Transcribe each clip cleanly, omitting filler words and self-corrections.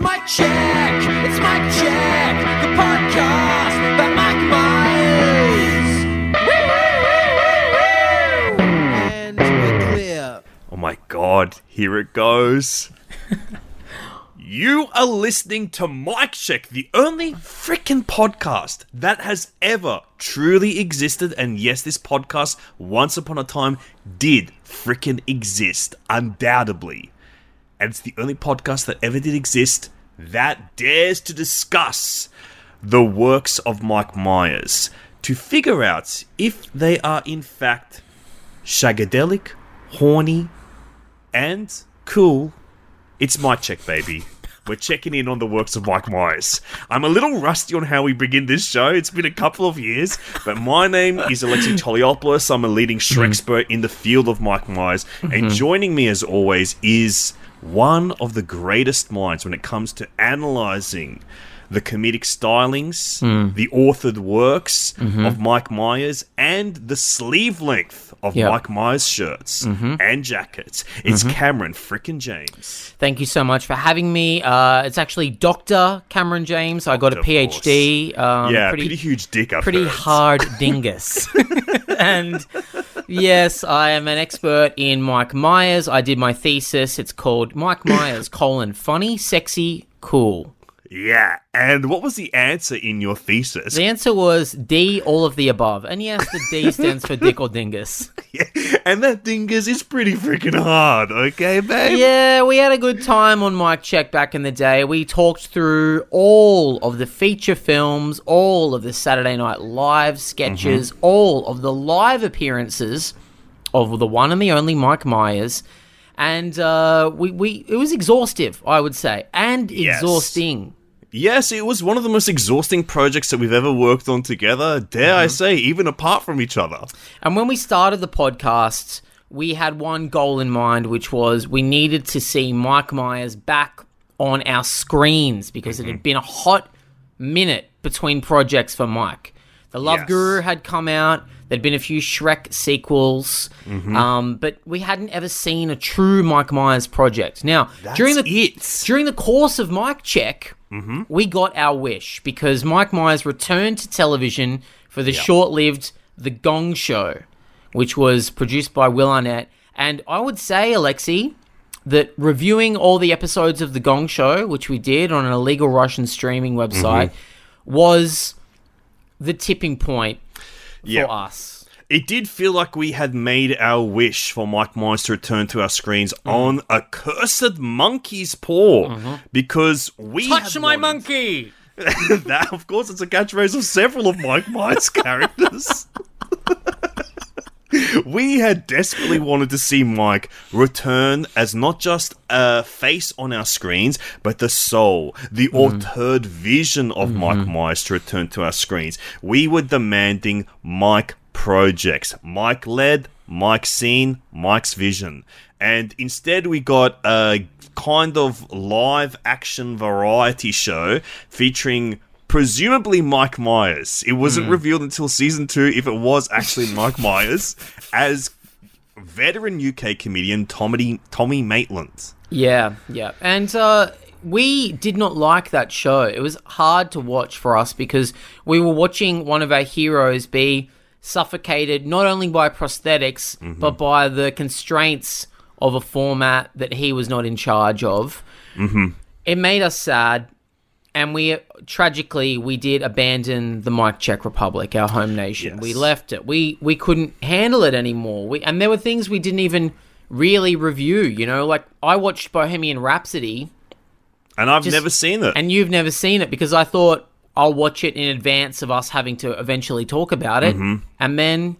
It's Mike Check. It's Mike Check, the podcast by Mike Myers. And we're clear. Oh my God! Here it goes. You are listening to Mike Check, the only freaking podcast that has ever truly existed. And yes, this podcast, once upon a time, did freaking exist, undoubtedly. And it's the only podcast that ever did exist that dares to discuss the works of Mike Myers to figure out if they are in fact shagadelic, horny, and cool. It's Mike Check, baby. We're checking in on the works of Mike Myers. I'm a little rusty on how we begin this show. It's been a couple of years, but my name is Alexi Toliopoulos. I'm a leading Shrekspert in the field of Mike Myers. And joining me, as always, is one of the greatest minds when it comes to analysing the comedic stylings, the authored works of Mike Myers, and the sleeve length of Mike Myers shirts and jackets. It's Cameron frickin' James. Thank you so much for having me. It's actually Dr. Cameron James. I got a PhD. Pretty huge dick up there. Pretty hard dingus. And yes, I am an expert in Mike Myers. I did my thesis. It's called Mike Myers, funny, sexy, cool. Yeah, and what was the answer in your thesis? The answer was D, all of the above. And yes, the D stands for dick or dingus. Yeah, and that dingus is pretty freaking hard, okay, babe? Yeah, we had a good time on Mike Check back in the day. We talked through all of the feature films, all of the Saturday Night Live sketches, all of the live appearances of the one and the only Mike Myers. And it was exhaustive, I would say, and exhausting. Yes, it was one of the most exhausting projects that we've ever worked on together, dare I say, even apart from each other. And when we started the podcast, we had one goal in mind, which was we needed to see Mike Myers back on our screens because it had been a hot minute between projects for Mike. The Love Guru had come out. There'd been a few Shrek sequels, but we hadn't ever seen a true Mike Myers project. Now, during the course of Mike Check, we got our wish because Mike Myers returned to television for the short-lived The Gong Show, which was produced by Will Arnett. And I would say, Alexi, that reviewing all the episodes of The Gong Show, which we did on an illegal Russian streaming website, was the tipping point for us. It did feel like we had made our wish for Mike Myers to return to our screens on a cursed monkey's paw because we touch my monkey. That, of course, it's a catchphrase of several of Mike Myers' characters. We had desperately wanted to see Mike return as not just a face on our screens, but the soul, the authored vision of Mike Myers to return to our screens. We were demanding Mike projects, Mike led, Mike seen, Mike's vision. And instead we got a kind of live action variety show featuring presumably Mike Myers. It wasn't revealed until season 2 if it was actually Mike Myers as veteran UK comedian Tommy Maitland. Yeah. And we did not like that show. It was hard to watch for us because we were watching one of our heroes be suffocated not only by prosthetics but by the constraints of a format that he was not in charge of. It made us sad. And we tragically did abandon the Mike Czech Republic, our home nation. Yes. We left it. We couldn't handle it anymore. And there were things we didn't even really review, you know? Like, I watched Bohemian Rhapsody. And I've never seen it. And you've never seen it because I thought I'll watch it in advance of us having to eventually talk about it. And then,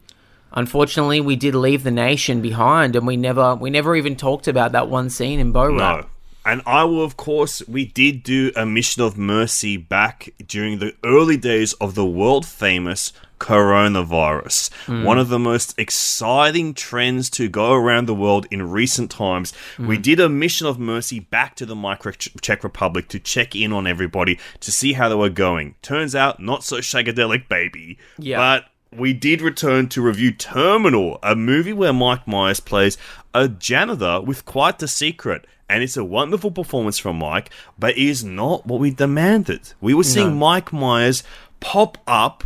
unfortunately, we did leave the nation behind and we never even talked about that one scene in Bo Rap. No. And I will, of course, we did do a Mission of Mercy back during the early days of the world-famous coronavirus. One of the most exciting trends to go around the world in recent times. We did a Mission of Mercy back to the Mike Czech Republic to check in on everybody to see how they were going. Turns out, not so shagadelic, baby. Yeah. But we did return to review Terminal, a movie where Mike Myers plays a janitor with quite the secret. and it's a wonderful performance from Mike, but it is not what we demanded. We were seeing Mike Myers pop up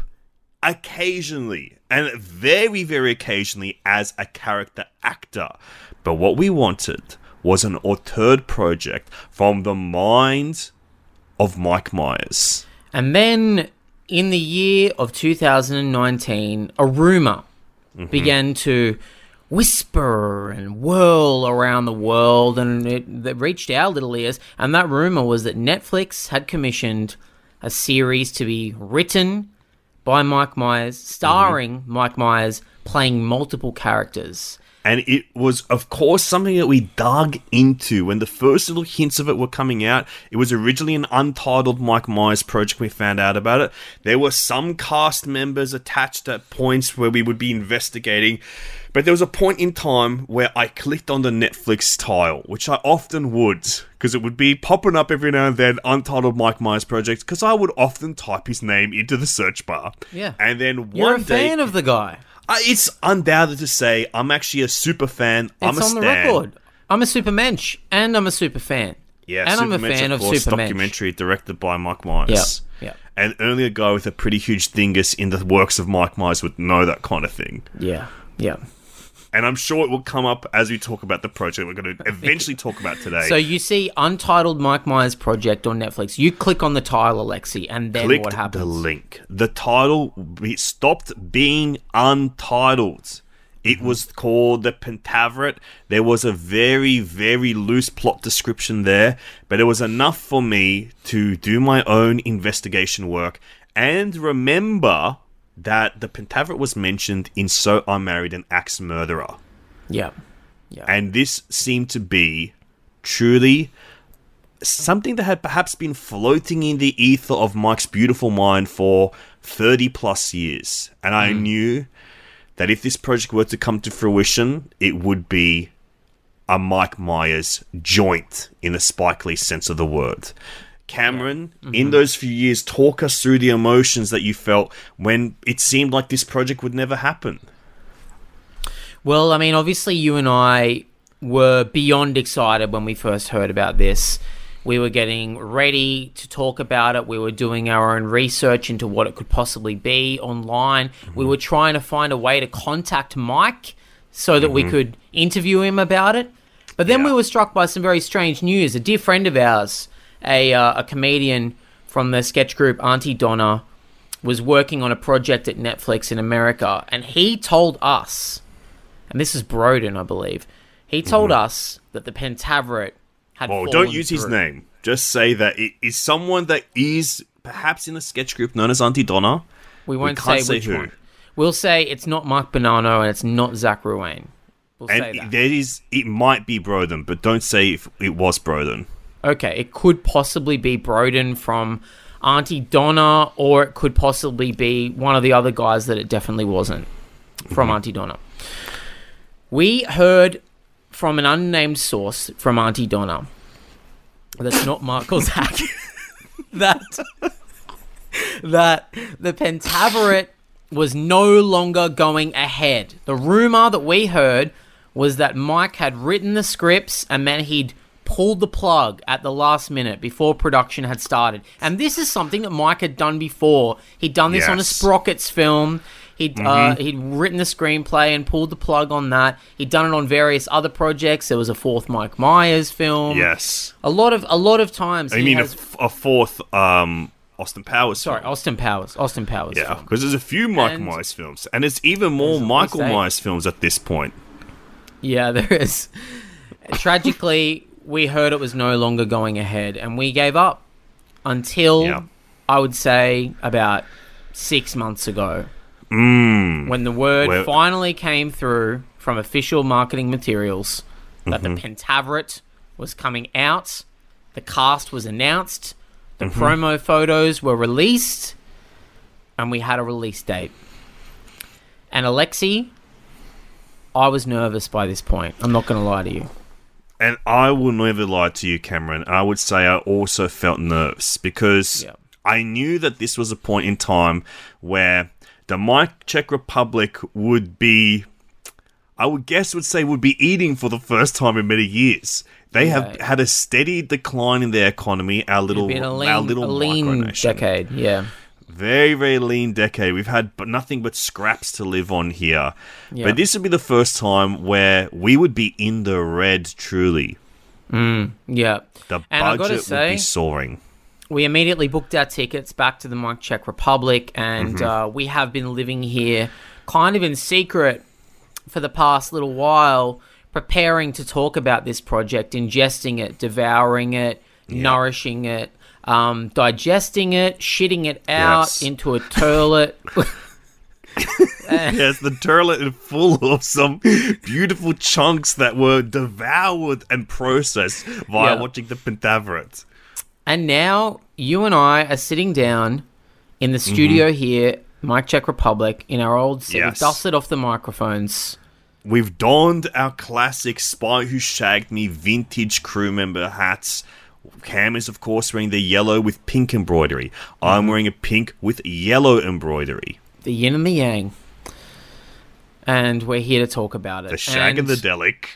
occasionally, and very, very occasionally, as a character actor. But what we wanted was an auteur project from the mind of Mike Myers. And then, in the year of 2019, a rumor began to whisper and whirl around the world, and it reached our little ears, and that rumor was that Netflix had commissioned a series to be written by Mike Myers, starring Mike Myers, playing multiple characters. And it was, of course, something that we dug into. When the first little hints of it were coming out, it was originally an untitled Mike Myers project. We found out about it. There were some cast members attached at points where we would be investigating. But there was a point in time where I clicked on the Netflix tile, which I often would, because it would be popping up every now and then, untitled Mike Myers project, because I would often type his name into the search bar. Yeah. And then You're a fan of the guy. It's undoubted to say I'm actually a super fan. I'm a stan. It's on the record. I'm a super mensch, and I'm a super fan. Yeah, and I'm a fan of Super Mensch. Documentary directed by Mike Myers. Yeah, yeah. And only a guy with a pretty huge dingus in the works of Mike Myers would know that kind of thing. Yeah, yeah. And I'm sure it will come up as we talk about the project we're going to eventually talk about today. So you see Untitled Mike Myers Project on Netflix. You click on the title, Alexi, and then what happens? The link. The title stopped being untitled. It was called The Pentaverate. There was a very, very loose plot description there, but it was enough for me to do my own investigation work and remember that the Pentaverate was mentioned in So I Married an Axe Murderer. Yeah. Yeah. And this seemed to be truly something that had perhaps been floating in the ether of Mike's beautiful mind for 30 plus years. And I knew that if this project were to come to fruition, it would be a Mike Myers joint in the Spike Lee sense of the word. Cameron, in those few years, talk us through the emotions that you felt when it seemed like this project would never happen. Well, I mean, obviously you and I were beyond excited when we first heard about this. We were getting ready to talk about it. We were doing our own research into what it could possibly be online. We were trying to find a way to contact Mike so that we could interview him about it. But then we were struck by some very strange news. A dear friend of ours, a comedian from the sketch group Auntie Donna, was working on a project at Netflix in America, and he told us, and this is Brodin, I believe, he told us that the Pentaverate had fallen through. Oh, don't use his name. Just say that it is someone that is perhaps in a sketch group known as Auntie Donna. We won't say which one. We'll say it's not Mark Bonanno and it's not Zach Ruane. We'll say that. It might be Brodin, but don't say if it was Brodin. Okay, it could possibly be Brodin from Auntie Donna, or it could possibly be one of the other guys that it definitely wasn't from Auntie Donna. We heard from an unnamed source from Auntie Donna, that's not Mark or Zach, that the Pentaverate was no longer going ahead. The rumor that we heard was that Mike had written the scripts and then he'd pulled the plug at the last minute before production had started. And this is something that Mike had done before. He'd done this on a Sprockets film. He'd written the screenplay and pulled the plug on that. He'd done it on various other projects. There was a fourth Mike Myers film. Yes. A lot of times. You mean a fourth Austin Powers film. Austin Powers film. Yeah, because there's a few Mike Myers films. And it's even more Michael Myers films at this point. Yeah, there is. Tragically, we heard it was no longer going ahead, and we gave up until, I would say, about 6 months ago, when the word finally came through from official marketing materials that the Pentaverate was coming out, the cast was announced, the promo photos were released, and we had a release date. And Alexi, I was nervous by this point. I'm not going to lie to you. And I will never lie to you, Cameron. I would say I also felt nerves because I knew that this was a point in time where the Mike Czech Republic would be, I would guess would say, would be eating for the first time in many years. They have had a steady decline in their economy. Our little lean decade, yeah. Very, very lean decade. We've had nothing but scraps to live on here. Yeah. But this would be the first time where we would be in the red truly. Mm, yeah. The budget would be soaring. We immediately booked our tickets back to the Mike Czech Republic, and we have been living here kind of in secret for the past little while, preparing to talk about this project, ingesting it, devouring it, nourishing it. Digesting it, shitting it out into a turlet. Yes, the turlet is full of some beautiful chunks that were devoured and processed via watching The Pentaverate. And now you and I are sitting down in the studio here, Mike Czech Republic, in our old city. We've dusted off the microphones. We've donned our classic Spy Who Shagged Me vintage crew member hats. Cam is, of course, wearing the yellow with pink embroidery. I'm wearing a pink with yellow embroidery. The yin and the yang. And we're here to talk about it. The shag and the delic.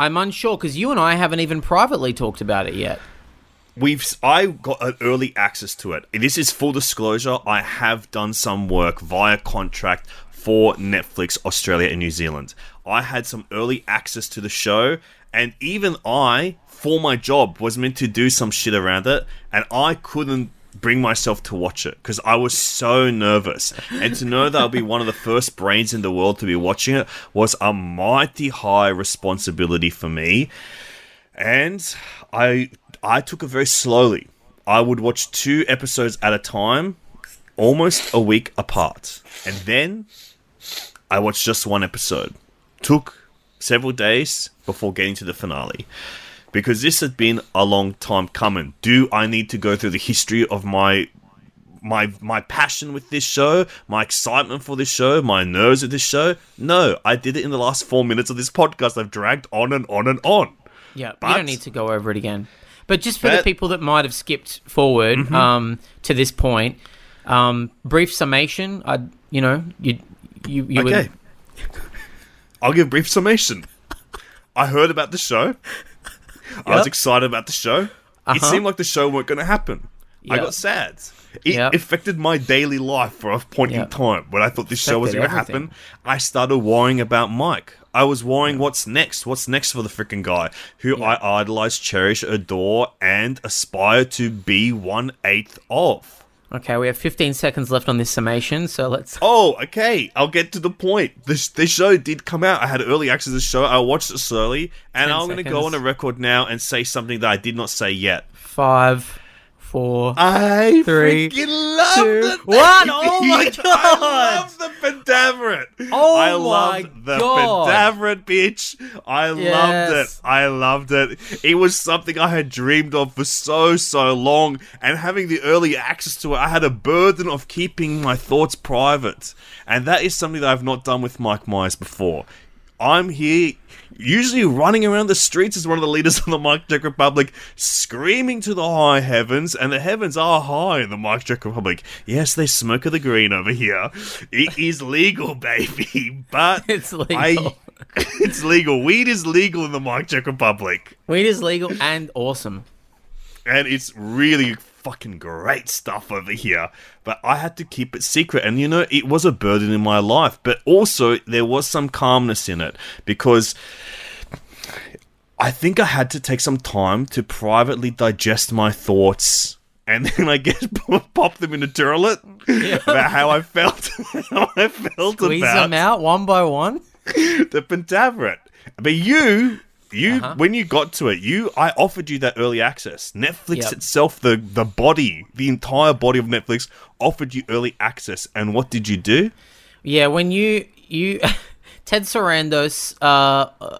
I'm unsure, because you and I haven't even privately talked about it yet. I got an early access to it. This is full disclosure. I have done some work via contract for Netflix, Australia and New Zealand. I had some early access to the show, and even I, for my job, was meant to do some shit around it, and I couldn't bring myself to watch it because I was so nervous. And to know that I'll be one of the first brains in the world to be watching it was a mighty high responsibility for me. And I took it very slowly. I would watch 2 episodes at a time, almost a week apart. And then I watched just 1 episode. Took several days before getting to the finale, because this had been a long time coming. Do I need to go through the history of my passion with this show, my excitement for this show, my nerves with this show? No, I did it in the last 4 minutes of this podcast. I've dragged on and on and on. Yeah, but you don't need to go over it again. But just for the people that might have skipped forward to this point, brief summation. You would. I'll give a brief summation. I heard about the show. Yep. I was excited about the show. It seemed like the show weren't going to happen. Yep. I got sad. It affected my daily life for a point in time when I thought this show wasn't going to happen. I started worrying about Mike. I was worrying what's next. What's next for the freaking guy who I idolize, cherish, adore, and aspire to be 1/8 of. Okay, we have 15 seconds left on this summation, so let's... Oh, okay, I'll get to the point. This show did come out. I had early access to the show. I watched it slowly, and I'm going to go on a record now and say something that I did not say yet. 5, 4, 3, 2, 1! Oh my god! I love The Pentaverate! Pentaverate, bitch! I loved it. It was something I had dreamed of for so long, and having the early access to it, I had a burden of keeping my thoughts private. And that is something that I've not done with Mike Myers before. I'm here, usually running around the streets as one of the leaders of the Mike Check Republic, screaming to the high heavens, and the heavens are high in the Mike Check Republic. Yes, they smoke of the green over here. It is legal, baby, but... It's legal. It's legal. Weed is legal in the Mike Check Republic. Weed is legal and awesome. And it's really fucking great stuff over here, but I had to keep it secret, and it was a burden in my life, but also there was some calmness in it, because I think I had to take some time to privately digest my thoughts, and then I guess pop them in a turlet about how I felt. Squeeze them out one by one. The Pentaverate. But you, when you got to it, I offered you that early access. Netflix itself, the entire body of Netflix offered you early access. And what did you do? Yeah, when you Ted Sarandos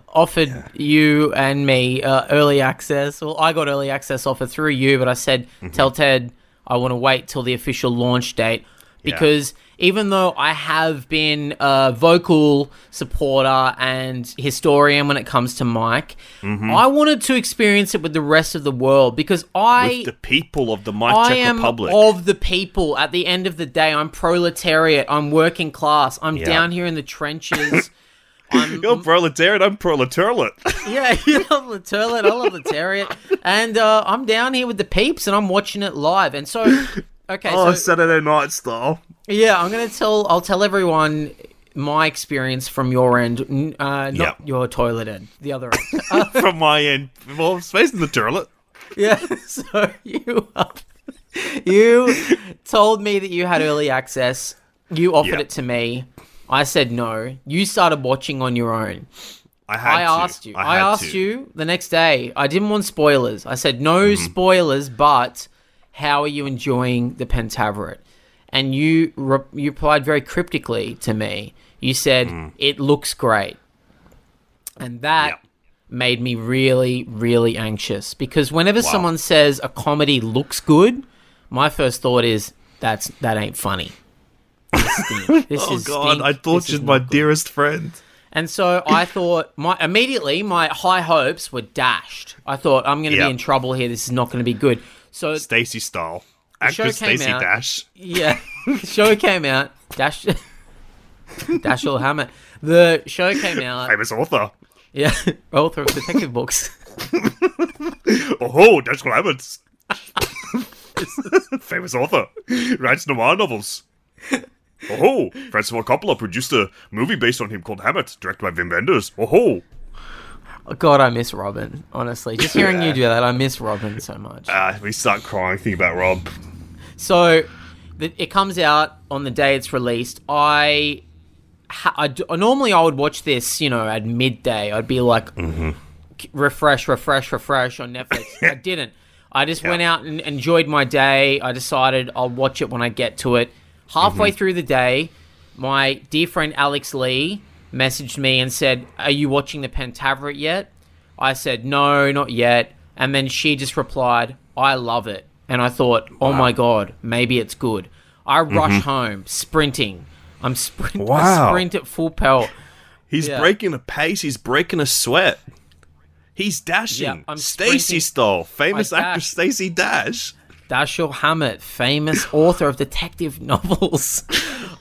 offered you and me early access. Well, I got early access offered through you, but I said, tell Ted, I want to wait till the official launch date. Because even though I have been a vocal supporter and historian when it comes to Mike, I wanted to experience it with the rest of the world, because with the people of the Mike Czech Republic. I am of the people. At the end of the day, I'm proletariat. I'm working class. I'm down here in the trenches. You're proletariat, I'm proletariat. Yeah, you're proletariat, I'm proletariat. And I'm down here with the peeps and I'm watching it live. And so, okay. Oh, so, Saturday night style. Yeah, I'm going to I'll tell everyone my experience from your end, not your toilet end, the other end. From my end. Well, I'm facing the toilet. Yeah, so you told me that you had early access. You offered it to me. I said no. You started watching on your own. I asked you the next day. I didn't want spoilers. I said no spoilers, but how are you enjoying the Pentaverate? And you replied very cryptically to me. You said it looks great, and that made me really, really anxious because whenever someone says a comedy looks good, my first thought is that ain't funny. This is God! I thought you're my dearest friend, and so I thought my high hopes were dashed. I thought I'm going to be in trouble here. This is not going to be good. So Stacey style, actress Stacey Dash. Yeah, the show came out. Dashiell Hammett. The show came out. Famous author. Yeah, author of detective books. Oh, Dashiell Hammett. Famous author, writes noir novels. Oh, Francois Coppola produced a movie based on him called Hammett, directed by Wim Wenders. Oh, God, I miss Robin. Honestly, just hearing you do that, I miss Robin so much. We start crying thinking about Rob. So, it comes out on the day it's released. Normally I would watch this, you know, at midday. I'd be like, refresh on Netflix. I didn't. I just went out and enjoyed my day. I decided I'll watch it when I get to it. Halfway through the day, my dear friend Alex Lee messaged me and said, "Are you watching the Pentaverate yet?" I said, "No, not yet." And then she just replied, "I love it." And I thought, "Oh my God, maybe it's good." I rush home, sprinting. I sprint at full pelt. He's breaking a pace. He's breaking a sweat. He's dashing. Yeah, Stacey style, famous actress Stacey Dash. Dashiell Hammett, famous author of detective novels.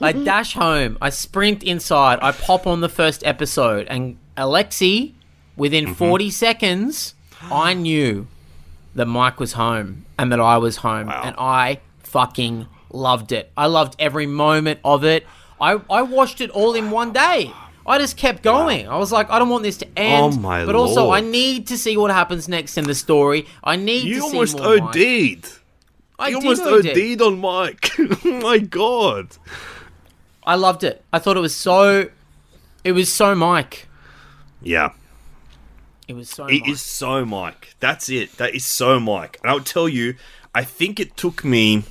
I dash home. I sprint inside. I pop on the first episode. And Alexi, within 40 seconds, I knew that Mike was home and that I was home. Wow. And I fucking loved it. I loved every moment of it. I watched it all in one day. I just kept going. I was like, I don't want this to end. Oh my Lord. But also, I need to see what happens next in the story. I need to see more. You almost OD'd. I almost OD'd on Mike. Oh my God. I loved it. I thought it was so Mike. Yeah. It was so Mike. It is so Mike. That's it. That is so Mike. And I'll tell you, I think it took me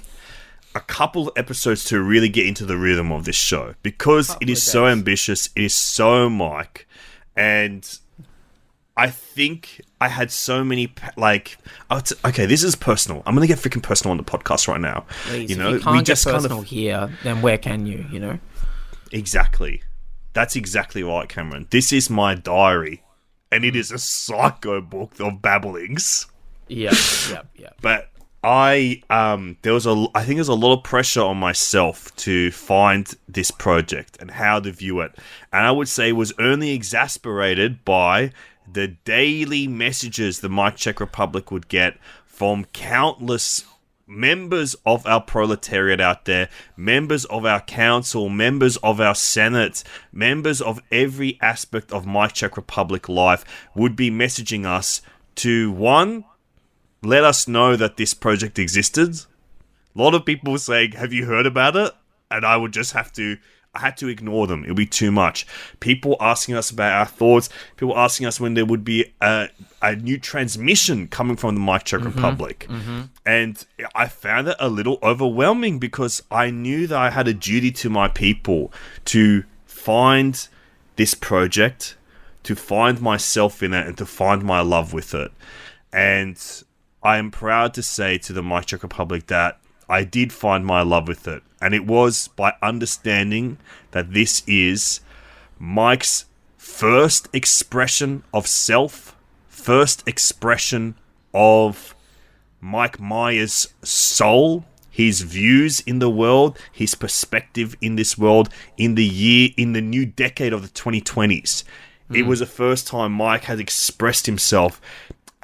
a couple episodes to really get into the rhythm of this show because it is so ambitious. It is so Mike. And I think I had so many, this is personal. I'm going to get freaking personal on the podcast right now. Please, you know, if you can't get personal here, then where can you, you know? Exactly. That's exactly right, Cameron. This is my diary, and it is a psycho book of babblings. Yeah. But I, I think there's a lot of pressure on myself to find this project and how to view it. And I would say it was only exasperated by the daily messages the Mike Czech Republic would get from countless members of our proletariat out there, members of our council, members of our senate, members of every aspect of Mike Czech Republic life would be messaging us to, one, let us know that this project existed. A lot of people were saying, "Have you heard about it?" And I would just have to... I had to ignore them. It would be too much. People asking us about our thoughts. People asking us when there would be a new transmission coming from the Mike Check Republic. And I found it a little overwhelming because I knew that I had a duty to my people to find this project, to find myself in it, and to find my love with it. And I am proud to say to the Mike Check Republic that I did find my love with it. And it was by understanding that this is Mike's first expression of self, first expression of Mike Myers' soul, his views in the world, his perspective in this world, in the new decade of the 2020s. It was the first time Mike has expressed himself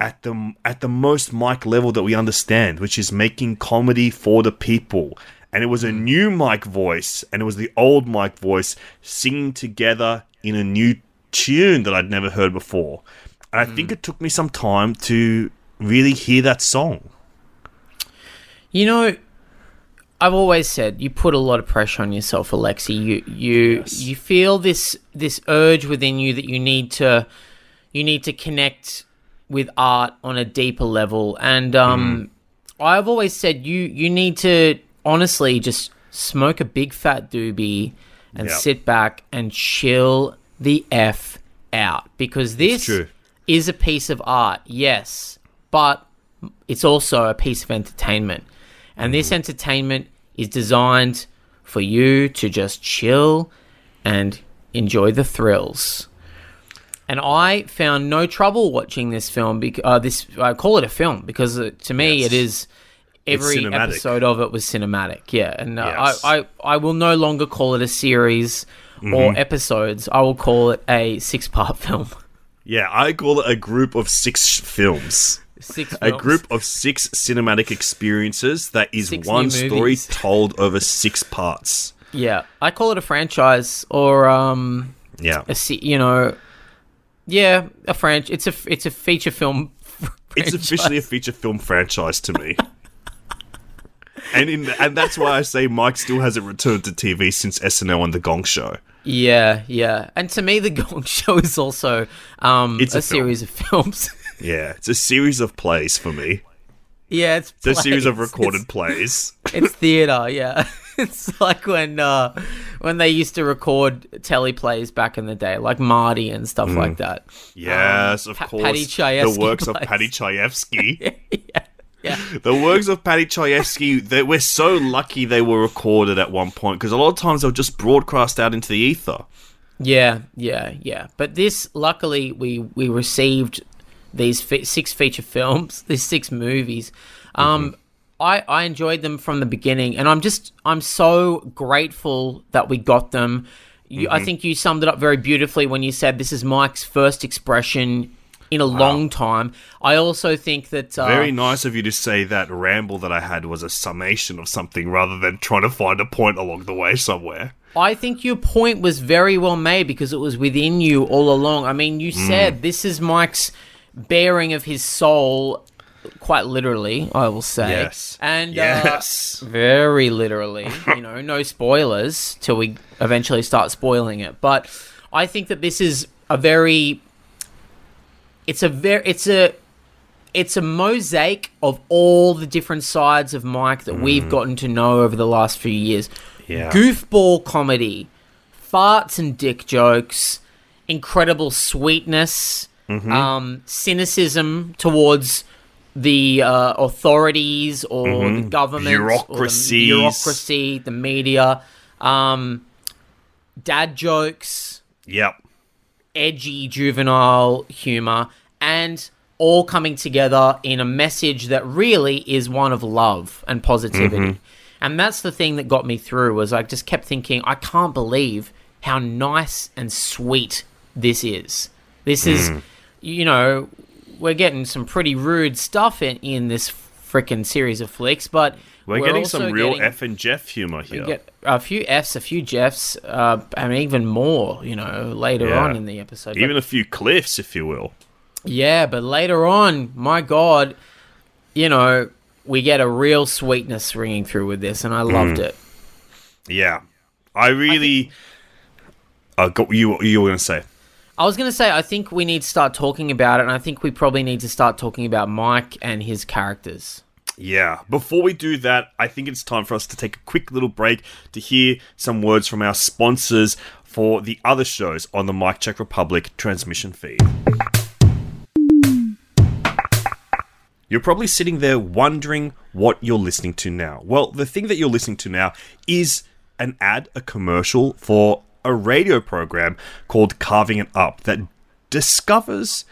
at the most Mike level that we understand, which is making comedy for the people. And it was a new Mike voice, and it was the old Mike voice singing together in a new tune that I'd never heard before. And I think it took me some time to really hear that song. You know, I've always said you put a lot of pressure on yourself, Alexi. You feel this urge within you that you need to connect with art on a deeper level. And I've always said you need to honestly just smoke a big fat doobie and sit back and chill the F out, because this is a piece of art, yes, but it's also a piece of entertainment. And this entertainment is designed for you to just chill and enjoy the thrills. And I found no trouble watching this film. I call it a film because to me it is. Every episode of it was cinematic. Yeah, and I will no longer call it a series or episodes. I will call it a 6-part film. Yeah, I call it a group of 6 films. A group of 6 cinematic experiences that is 6 one story told over 6 parts. Yeah, I call it a franchise or a franchise. It's a feature film franchise. It's officially a feature film franchise to me. And that's why I say Mike still hasn't returned to TV since SNL and The Gong Show. Yeah. And to me, The Gong Show is also a series of films. Yeah, it's a series of plays for me. Yeah, it's a series of recorded plays. It's theatre, yeah. It's like when they used to record teleplays back in the day, like Marty and stuff like that. Yes, of course. Patty Chayefsky. The works of Patty Chayefsky. Yeah. The works of Patty Chayefsky, we're so lucky they were recorded at one point, because a lot of times they were just broadcast out into the ether. Yeah. But this, luckily, we received these 6 feature films, these 6 movies. I enjoyed them from the beginning, and I'm so grateful that we got them. I think you summed it up very beautifully when you said this is Mike's first expression in a long time. I also think that... very nice of you to say that ramble that I had was a summation of something rather than trying to find a point along the way somewhere. I think your point was very well made because it was within you all along. I mean, you said this is Mike's bearing of his soul, quite literally, I will say. Yes. And very literally. You know, no spoilers till we eventually start spoiling it. But I think that this is a very... It's a mosaic of all the different sides of Mike that we've gotten to know over the last few years. Yeah. Goofball comedy, farts and dick jokes, incredible sweetness, cynicism towards the authorities or the government, bureaucracy, the media, dad jokes. Yep. Edgy juvenile humor, and all coming together in a message that really is one of love and positivity. And that's the thing that got me through, was I just kept thinking, I can't believe how nice and sweet this is. This is, you know, we're getting some pretty rude stuff in this freaking series of flicks, but we're getting some real F and Jeff humor here. We get a few Fs, a few Jeffs, and even more, you know, later on in the episode. Even a few Cliffs, if you will. Yeah, but later on, my God, you know, we get a real sweetness ringing through with this, and I loved it. Yeah. You were going to say. I was going to say, I think we need to start talking about it, and I think we probably need to start talking about Mike and his characters. Yeah. Before we do that, I think it's time for us to take a quick little break to hear some words from our sponsors for the other shows on the Mike Czech Republic transmission feed. You're probably sitting there wondering what you're listening to now. Well, the thing that you're listening to now is an ad, a commercial for a radio program called Carving It Up that discovers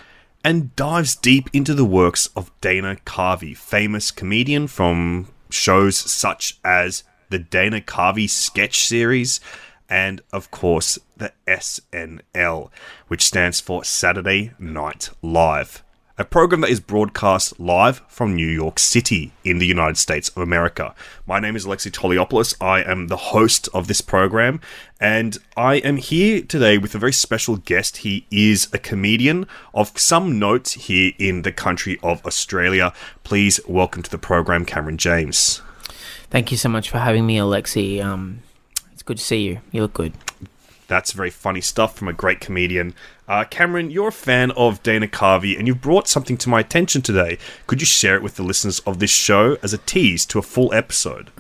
and dives deep into the works of Dana Carvey, famous comedian from shows such as the Dana Carvey sketch series and, of course, the SNL, which stands for Saturday Night Live, a program that is broadcast live from New York City in the United States of America. My name is Alexi Toliopoulos. I am the host of this program, and I am here today with a very special guest. He is a comedian of some note here in the country of Australia. Please welcome to the program, Cameron James. Thank you so much for having me, Alexi. It's good to see you. You look good. That's very funny stuff from a great comedian. Cameron, you're a fan of Dana Carvey, and you've brought something to my attention today. Could you share it with the listeners of this show as a tease to a full episode?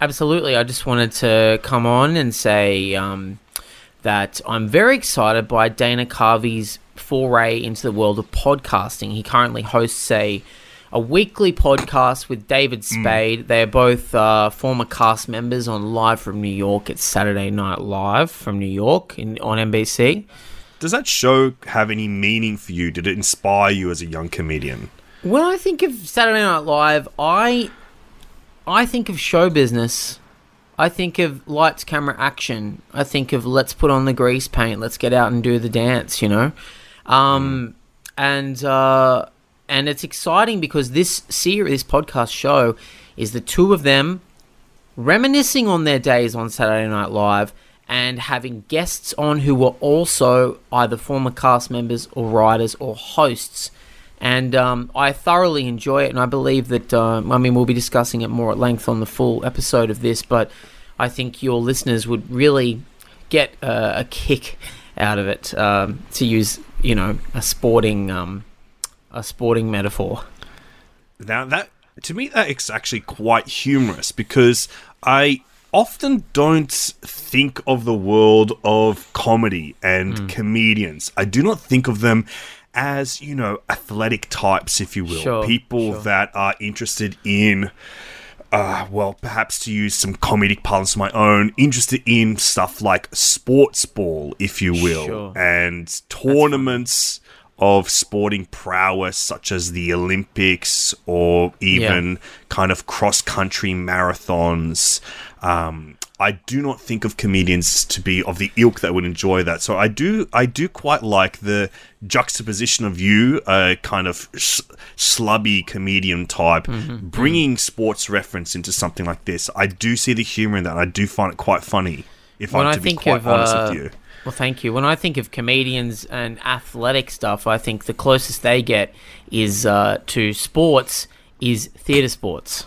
Absolutely. I just wanted to come on and say that I'm very excited by Dana Carvey's foray into the world of podcasting. He currently hosts a weekly podcast with David Spade. They're both former cast members on Live from New York. It's Saturday Night Live from New York on NBC. Does that show have any meaning for you? Did it inspire you as a young comedian? When I think of Saturday Night Live, I think of show business. I think of lights, camera, action. I think of let's put on the grease paint. Let's get out and do the dance, you know? And it's exciting because this series, podcast show, is the two of them reminiscing on their days on Saturday Night Live and having guests on who were also either former cast members or writers or hosts. And I thoroughly enjoy it, and I believe that, we'll be discussing it more at length on the full episode of this, but I think your listeners would really get a kick out of it, to use, a sporting metaphor. Now that, to me, that is actually quite humorous, because I often don't think of the world of comedy and comedians. I do not think of them as, athletic types, if you will. Sure, people that are interested in, perhaps to use some comedic parlance of my own, interested in stuff like sports ball, if you will, and tournaments of sporting prowess, such as the Olympics or even kind of cross-country marathons. I do not think of comedians to be of the ilk that would enjoy that. So I do quite like the juxtaposition of you, a kind of slubby comedian type, bringing sports reference into something like this. I do see the humor in that, and I do find it quite funny, if I'm to be quite honest with you. Well, thank you. When I think of comedians and athletic stuff, I think the closest they get is to sports is theatre sports.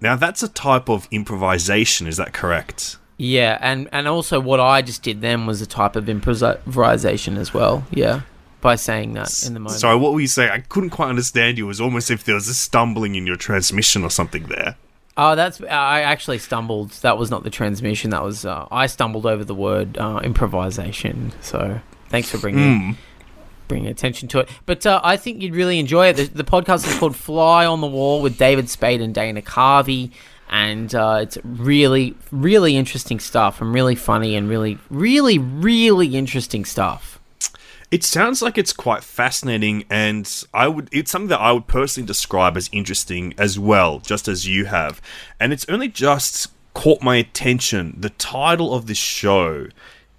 Now, that's a type of improvisation. Is that correct? Yeah, and also what I just did then was a type of improvisation as well, yeah, by saying that in the moment. Sorry, what were you saying? I couldn't quite understand you. It was almost if there was a stumbling in your transmission or something there. Oh, I actually stumbled. That was not the transmission. That was I stumbled over the word improvisation. So thanks for bringing attention to it. But I think you'd really enjoy it. The podcast is called Fly on the Wall with David Spade and Dana Carvey, and it's really, really interesting stuff, and really funny, and really, really, really interesting stuff. It sounds like it's quite fascinating, and it's something that I would personally describe as interesting as well, just as you have. And it's only just caught my attention. The title of this show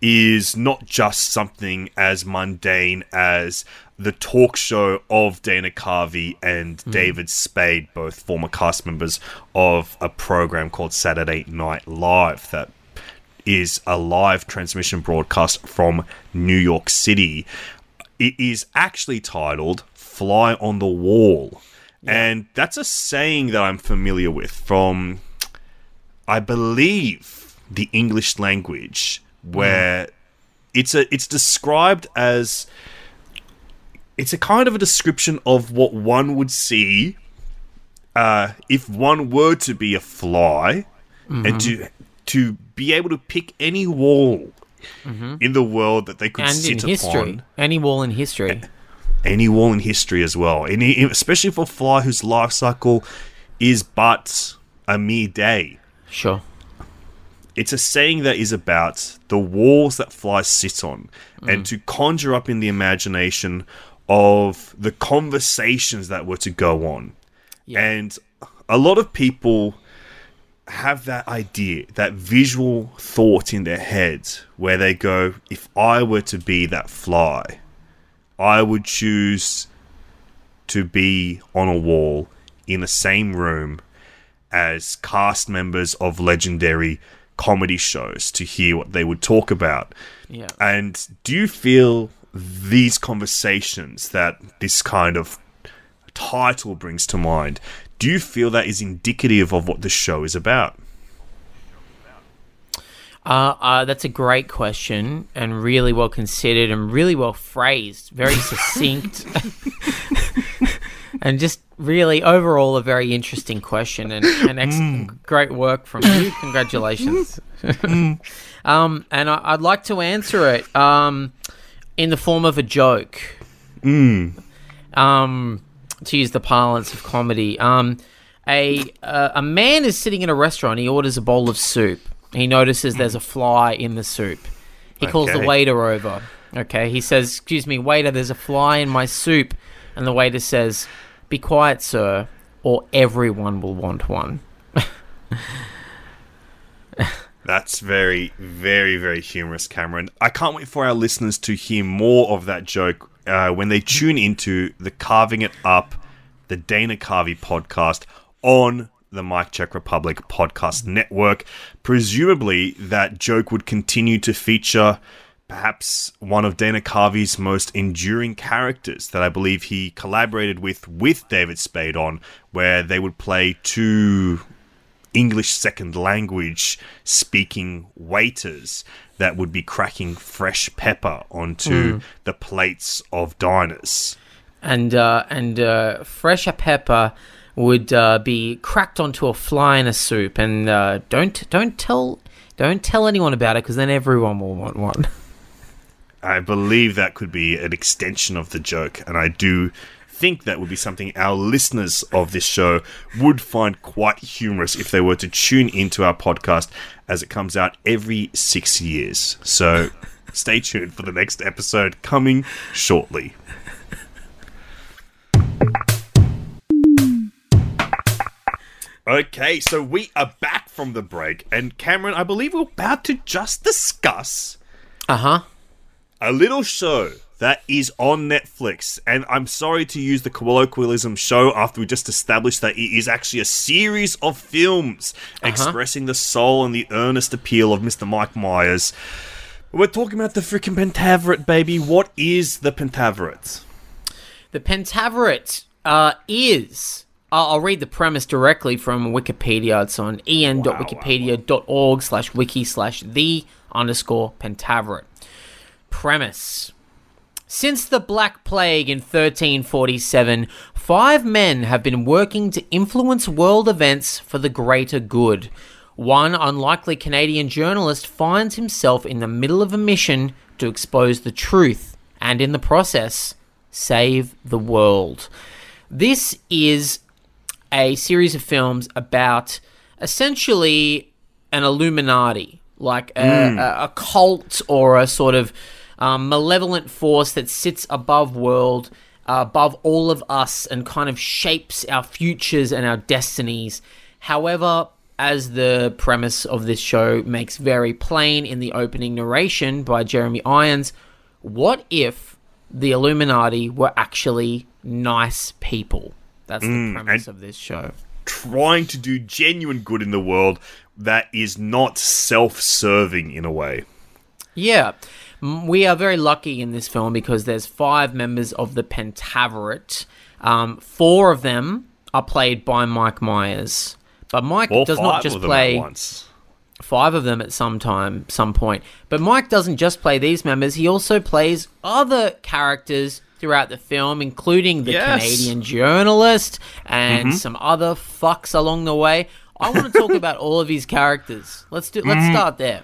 is not just something as mundane as the talk show of Dana Carvey and David Spade, both former cast members of a program called Saturday Night Live that is a live transmission broadcast from New York City. It is actually titled Fly on the Wall. Yeah. And that's a saying that I'm familiar with from, I believe, the English language, where it's described as... It's a kind of a description of what one would see if one were to be a fly and to be able to pick any wall in the world that they could sit upon. History. Any wall in history. Any wall in history as well. And especially for a fly whose life cycle is but a mere day. Sure. It's a saying that is about the walls that flies sit on, and to conjure up in the imagination of the conversations that were to go on. Yeah. And a lot of people have that idea, that visual thought in their heads where they go, if I were to be that fly, I would choose to be on a wall in the same room as cast members of legendary comedy shows to hear what they would talk about. Yeah. And do you feel these conversations that this kind of title brings to mind, do you feel that is indicative of what the show is about? That's a great question, and really well considered and really well phrased, very succinct, and just really overall a very interesting question, and great work from you. Congratulations. And I'd like to answer it in the form of a joke. To use the parlance of comedy, a man is sitting in a restaurant. He orders a bowl of soup. He notices there's a fly in the soup. He calls the waiter over. Okay, he says, "Excuse me, waiter, there's a fly in my soup." And the waiter says, "Be quiet, sir, or everyone will want one." That's very, very, very humorous, Cameron. I can't wait for our listeners to hear more of that joke when they tune into the Carving It Up, the Dana Carvey podcast on the Mike Check Republic podcast network. Presumably, that joke would continue to feature perhaps one of Dana Carvey's most enduring characters that I believe he collaborated with David Spade on, where they would play two English second language speaking waiters that would be cracking fresh pepper onto the plates of diners. And fresher pepper would be cracked onto a fly in a soup. And don't tell anyone about it, because then everyone will want one. I believe that could be an extension of the joke. And I do think that would be something our listeners of this show would find quite humorous if they were to tune into our podcast as it comes out every 6 years. So stay tuned for the next episode coming shortly. Okay, so we are back from the break, and Cameron, I believe we're about to just discuss a little show that is on Netflix, and I'm sorry to use the colloquialism show after we just established that it is actually a series of films expressing the soul and the earnest appeal of Mr. Mike Myers. We're talking about the freaking Pentaverate, baby. What is the Pentaverate? The Pentaverate is... I'll read the premise directly from Wikipedia. It's on en.wikipedia.org/wiki/the_Pentaverate. Premise... Since the Black Plague in 1347, 5 men have been working to influence world events for the greater good. One unlikely Canadian journalist finds himself in the middle of a mission to expose the truth, and in the process, save the world. This is a series of films about essentially an Illuminati, like a cult or a sort of malevolent force that sits above all of us and kind of shapes our futures and our destinies. However, as the premise of this show makes very plain in the opening narration by Jeremy Irons, what if the Illuminati were actually nice people? That's the premise of this show. Trying to do genuine good in the world that is not self-serving in a way. Yeah. We are very lucky in this film because there's 5 members of the Pentaverate. 4 of them are played by Mike Myers. But Mike does not just play... once. 5 of them at some point. But Mike doesn't just play these members. He also plays other characters throughout the film, including the Canadian journalist and some other fucks along the way. I want to talk about all of his characters. Let's start there.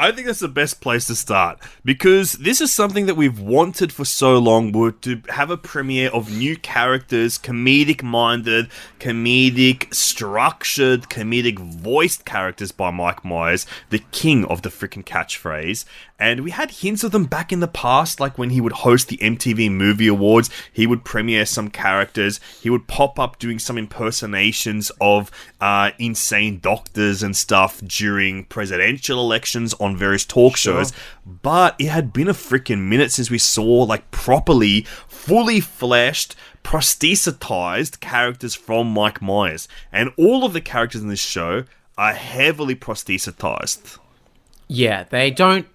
I think that's the best place to start, because this is something that we've wanted for so long, to have a premiere of new characters, comedic-minded, comedic-structured, comedic-voiced characters by Mike Myers, the king of the freaking catchphrase, And we had hints of them back in the past, like when he would host the MTV Movie Awards, he would premiere some characters, he would pop up doing some impersonations of insane doctors and stuff during presidential elections on various talk shows. But it had been a freaking minute since we saw, like, properly, fully fleshed, prosthesized characters from Mike Myers. And all of the characters in this show are heavily prosthesized. Yeah, they don't...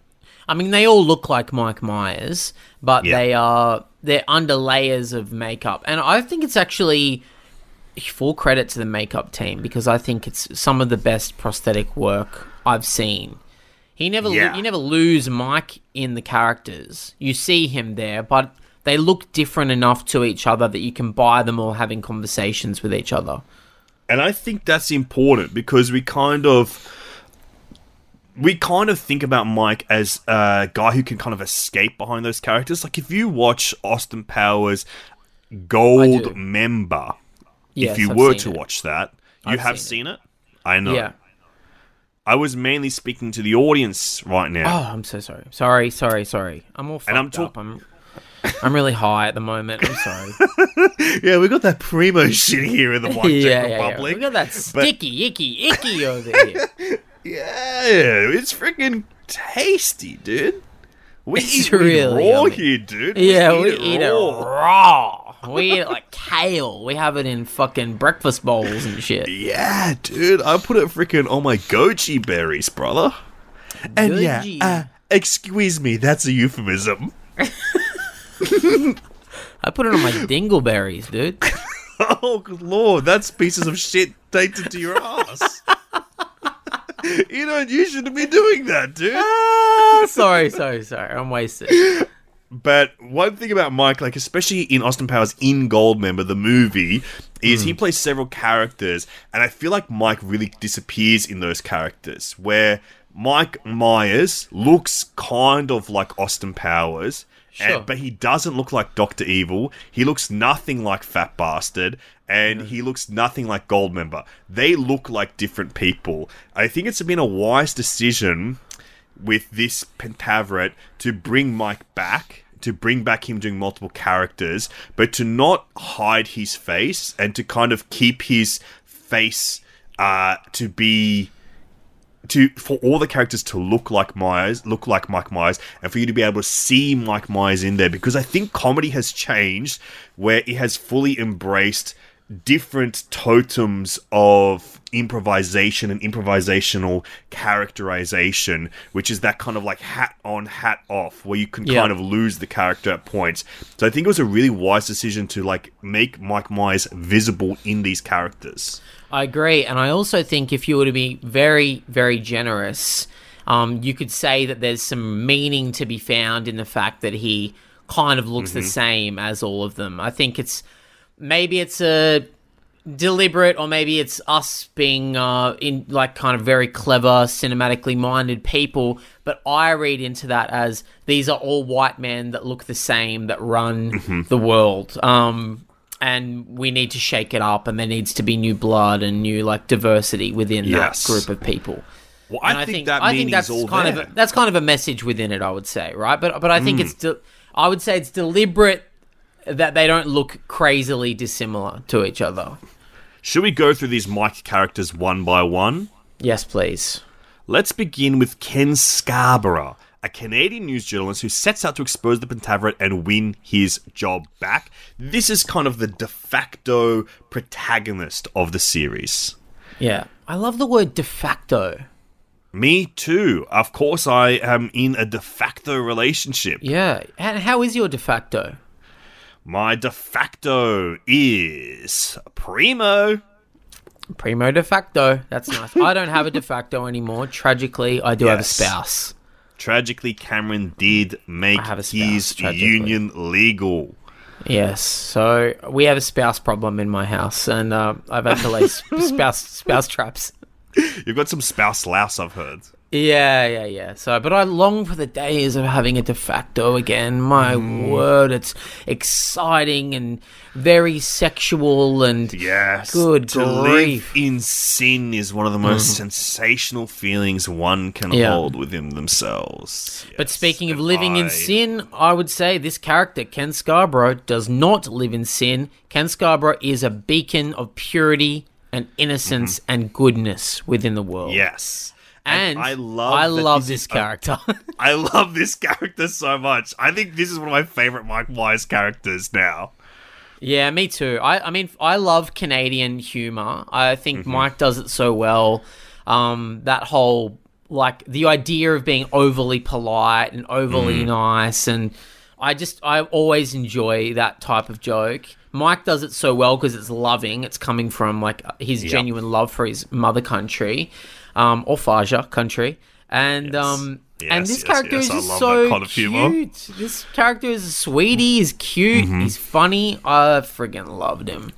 I mean, they all look like Mike Myers, but they're under layers of makeup. And I think it's actually full credit to the makeup team, because I think it's some of the best prosthetic work I've seen. You never lose Mike in the characters. You see him there, but they look different enough to each other that you can buy them all having conversations with each other. And I think that's important, because we kind of think about Mike as a guy who can kind of escape behind those characters. Like, if you watch Austin Powers' Goldmember, watch that, you have seen it. I know. Yeah. I was mainly speaking to the audience right now. Oh, I'm so sorry. Sorry. I'm all fucked up. I'm really high at the moment. I'm sorry. Yeah, we got that primo shit here in the White Jack Republic. Yeah. We got that sticky, icky over here. Yeah, it's freaking tasty, dude. We eat really raw here, dude. We eat it raw. We eat it like kale. We have it in fucking breakfast bowls and shit. Yeah, dude. I put it freaking on my goji berries, brother. And goji. Excuse me, that's a euphemism. I put it on my dingleberries, dude. Oh, good lord. That's pieces of shit taken to your ass. You shouldn't be doing that, dude. Sorry. I'm wasted. But one thing about Mike, like, especially in Austin Powers in Goldmember, the movie, is he plays several characters, and I feel like Mike really disappears in those characters, where Mike Myers looks kind of like Austin Powers, but he doesn't look like Dr. Evil. He looks nothing like Fat Bastard. And he looks nothing like Goldmember. They look like different people. I think it's been a wise decision with this Pentaverate to bring Mike back, to bring back him doing multiple characters, but to not hide his face and to kind of keep his face for all the characters to look like Mike Myers, and for you to be able to see Mike Myers in there. Because I think comedy has changed where it has fully embraced different totems of improvisation and improvisational characterization, which is that kind of like hat on, hat off, where you can kind of lose the character at points. So I think it was a really wise decision to like make Mike Myers visible in these characters. I agree, and I also think if you were to be very, very generous, you could say that there's some meaning to be found in the fact that he kind of looks the same as all of them. I think it's... maybe it's a deliberate, or maybe it's us being in like kind of very clever, cinematically minded people. But I read into that as these are all white men that look the same, that run the world. And we need to shake it up, and there needs to be new blood and new like diversity within that group of people. Well, I think that's kind of a message within it, I would say, right? But I think I would say it's deliberate, that they don't look crazily dissimilar to each other. Should we go through these Mike characters one by one? Yes, please. Let's begin with Ken Scarborough, a Canadian news journalist who sets out to expose the Pentaverate and win his job back. This is kind of the de facto protagonist of the series. Yeah. I love the word de facto. Me too. Of course, I am in a de facto relationship. Yeah. And how is your de facto? My de facto is primo. Primo de facto. That's nice. I don't have a de facto anymore. Tragically, I do have a spouse. Tragically, Cameron did make his union legal. Yes. So, we have a spouse problem in my house, and I've had to lay spouse traps. You've got some spouse louse, I've heard. Yeah. So, but I long for the days of having a de facto again. My word, it's exciting and very sexual and good to grief. Live in sin is one of the most sensational feelings one can hold within themselves. Yes. But speaking of living in sin, I would say this character, Ken Scarborough, does not live in sin. Ken Scarborough is a beacon of purity and innocence and goodness within the world. Yes. And I love this character. I love this character so much. I think this is one of my favourite Mike Myers characters now. Yeah, me too. I mean, I love Canadian humour. I think Mike does it so well. That whole, like, the idea of being overly polite and overly nice. And I always enjoy that type of joke. Mike does it so well because it's loving. It's coming from, like, his genuine love for his mother country. Or Faja country. And this character is just so cute. This character is a sweetie. He's cute. He's funny. I friggin' loved him.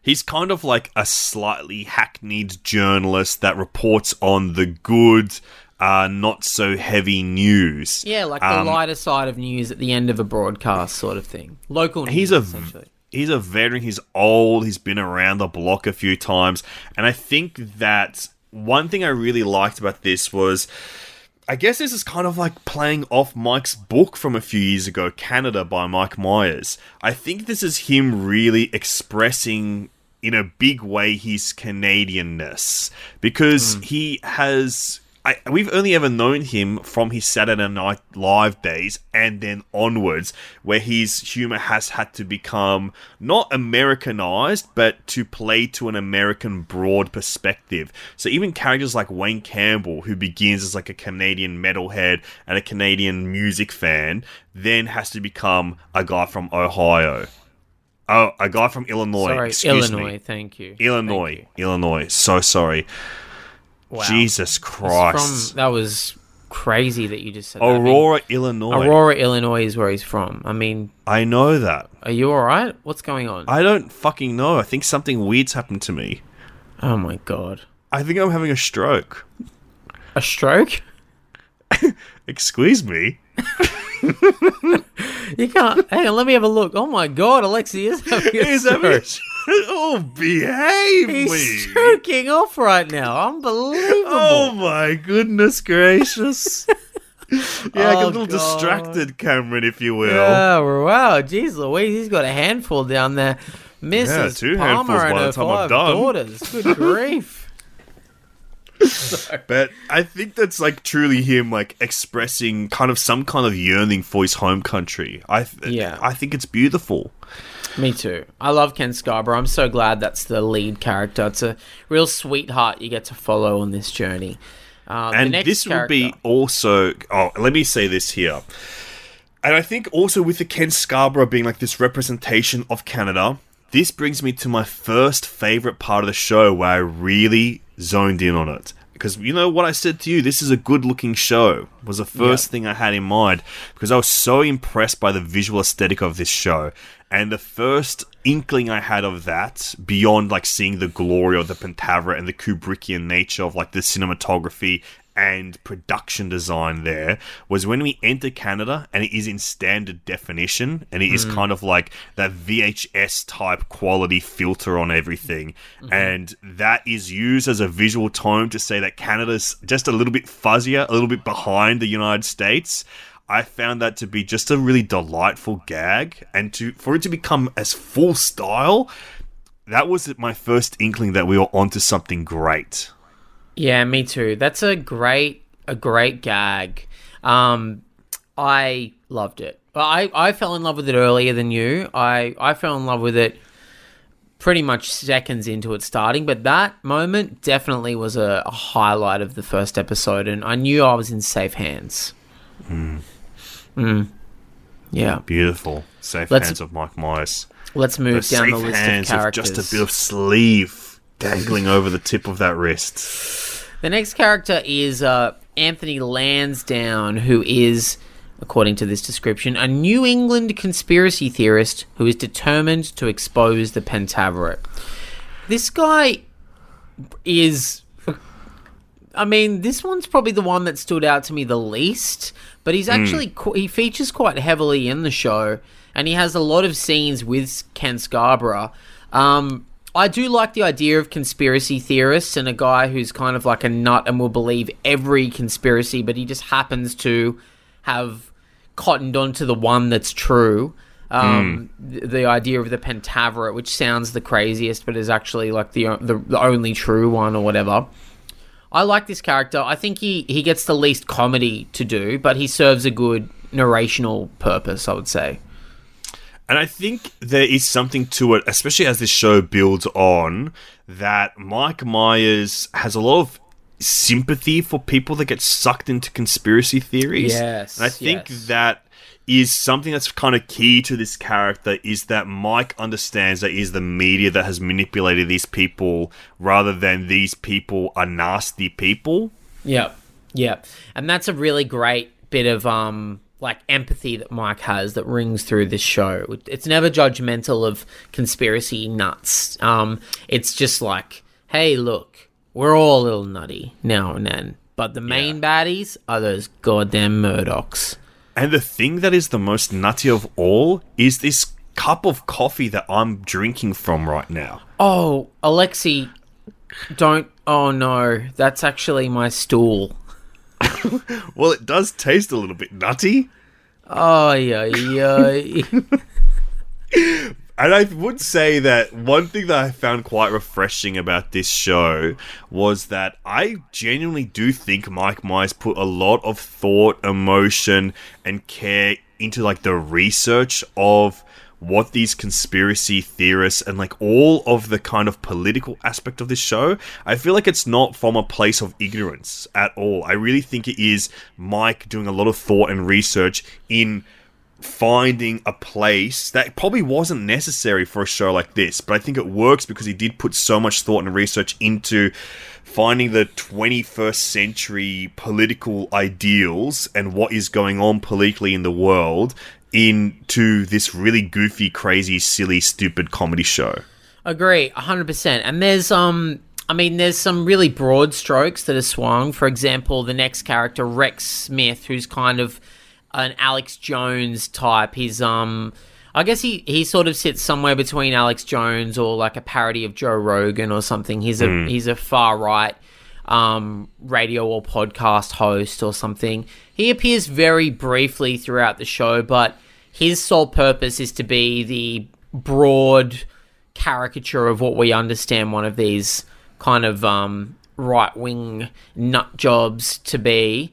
He's kind of like a slightly hackneyed journalist that reports on the good, not so heavy news. Yeah, like the lighter side of news at the end of a broadcast sort of thing. Local news, essentially. He's a veteran. He's old. He's been around the block a few times. And I think that... one thing I really liked about this was, I guess this is kind of like playing off Mike's book from a few years ago, Canada by Mike Myers. I think this is him really expressing, in a big way, his Canadian-ness. Because he has... we've only ever known him from his Saturday Night Live days and then onwards, where his humour has had to become not Americanised, but to play to an American broad perspective. So even characters like Wayne Campbell, who begins as like a Canadian metalhead and a Canadian music fan, then has to become a guy from Ohio. Oh, a guy from Illinois. Sorry, Excuse me. Thank you. Illinois. So sorry. Wow. Jesus Christ. That was crazy that you just said that. Illinois. Aurora, Illinois is where he's from. I mean... I know that. Are you alright? What's going on? I don't fucking know. I think something weird's happened to me. Oh my god. I think I'm having a stroke. A stroke? Excuse me? You can't... Hang on, let me have a look. Oh my god, Alexi is having a stroke. Oh, behave me. He's stroking off right now. Unbelievable. Oh, my goodness gracious. I got a little distracted, Cameron, if you will. Oh, wow. Jeez Louise, he's got a handful down there. Mrs. Palmer and her 5 daughters. Good grief. But I think that's like truly him, like expressing kind of some kind of yearning for his home country. I think it's beautiful. Me too. I love Ken Scarborough. I'm so glad that's the lead character. It's a real sweetheart you get to follow on this journey. And this will be also... Oh, let me say this here. And I think also with the Ken Scarborough being like this representation of Canada, this brings me to my first favourite part of the show where I really zoned in on it. Because, you know, what I said to you, this is a good-looking show, was the first thing I had in mind. Because I was so impressed by the visual aesthetic of this show. And the first inkling I had of that, beyond, like, seeing the glory of the Pentaverate and the Kubrickian nature of, like, the cinematography and production design there, was when we enter Canada, and it is in standard definition, and it is kind of like that VHS-type quality filter on everything. And that is used as a visual tone to say that Canada's just a little bit fuzzier, a little bit behind the United States. I found that to be just a really delightful gag, and for it to become as full style, that was my first inkling that we were onto something great. Yeah, me too. That's a great gag. I loved it. I fell in love with it earlier than you. I fell in love with it pretty much seconds into it starting, but that moment definitely was a highlight of the first episode, and I knew I was in safe hands. Yeah. Beautiful. Safe hands of Mike Myers. Let's move down the list of characters. Safe hands of just a bit of sleeve dangling over the tip of that wrist. The next character is Anthony Lansdowne, who is, according to this description, a New England conspiracy theorist who is determined to expose the Pentaverate. This guy is I mean, this one's probably the one that stood out to me the least, but he's actually he features quite heavily in the show, and he has a lot of scenes with Ken Scarborough. I do like the idea of conspiracy theorists and a guy who's kind of like a nut and will believe every conspiracy, but he just happens to have cottoned onto the one that's true. The idea of the Pentaverate, which sounds the craziest, but is actually like the only true one or whatever. I like this character. I think he gets the least comedy to do, but he serves a good narrational purpose, I would say. And I think there is something to it, especially as this show builds on, that Mike Myers has a lot of sympathy for people that get sucked into conspiracy theories. Yes. And I think that is something that's kind of key to this character, is that Mike understands that it is the media that has manipulated these people rather than these people are nasty people. Yeah, yeah. And that's a really great bit of like empathy that Mike has that rings through this show. It's never judgmental of conspiracy nuts. It's just like, hey, look, we're all a little nutty now and then, but the main baddies are those goddamn Murdochs. And the thing that is the most nutty of all is this cup of coffee that I'm drinking from right now. Oh, Alexi, don't... Oh, no. That's actually my stool. Well, it does taste a little bit nutty. Oh, yeah. And I would say that one thing that I found quite refreshing about this show was that I genuinely do think Mike Myers put a lot of thought, emotion, and care into like the research of what these conspiracy theorists and like all of the kind of political aspect of this show. I feel like it's not from a place of ignorance at all. I really think it is Mike doing a lot of thought and research in finding a place that probably wasn't necessary for a show like this, but I think it works because he did put so much thought and research into finding the 21st century political ideals and what is going on politically in the world into this really goofy, crazy, silly, stupid comedy show. Agree, 100%. And there's there's some really broad strokes that are swung. For example, the next character, Rex Smith, who's kind of an Alex Jones type. He's, I guess he sort of sits somewhere between Alex Jones or like a parody of Joe Rogan or something. He's a far right, radio or podcast host or something. He appears very briefly throughout the show, but his sole purpose is to be the broad caricature of what we understand one of these kind of, right wing nut jobs to be.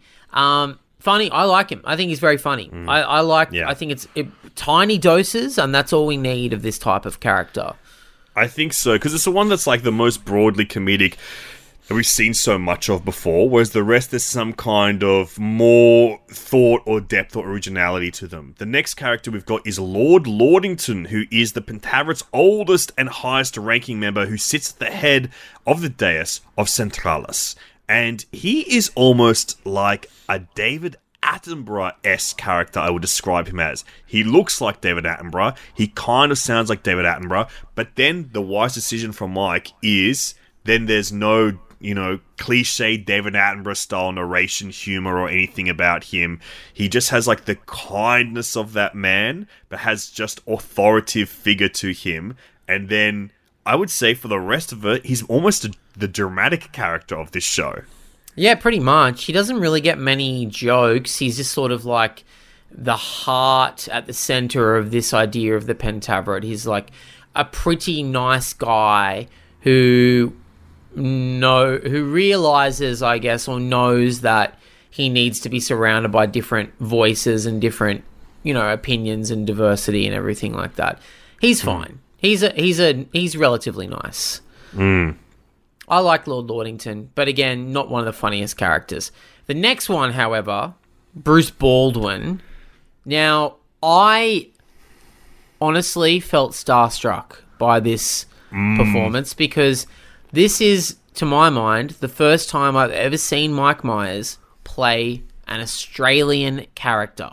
Funny, I like him. I think he's very funny. I think it's tiny doses, and that's all we need of this type of character. I think so, because it's the one that's like the most broadly comedic that we've seen so much of before, whereas the rest is some kind of more thought or depth or originality to them. The next character we've got is Lord Lordington, who is the Pentaverate's oldest and highest ranking member, who sits at the head of the dais of Centralis. And he is almost like a David Attenborough-esque character, I would describe him as. He looks like David Attenborough. He kind of sounds like David Attenborough. But then the wise decision from Mike is then there's no, cliche David Attenborough-style narration, humor, or anything about him. He just has, like, the kindness of that man, but has just authoritative figure to him. And then I would say for the rest of it, he's almost the dramatic character of this show. Yeah, pretty much. He doesn't really get many jokes. He's just sort of like the heart at the center of this idea of the Pentaverate. He's like a pretty nice guy who realizes, I guess, or knows that he needs to be surrounded by different voices and different, opinions and diversity and everything like that. He's fine. He's relatively nice. I like Lord Lordington, but again, not one of the funniest characters. The next one, however, Bruce Baldwin. Now, I honestly felt starstruck by this performance, because this is, to my mind, the first time I've ever seen Mike Myers play an Australian character.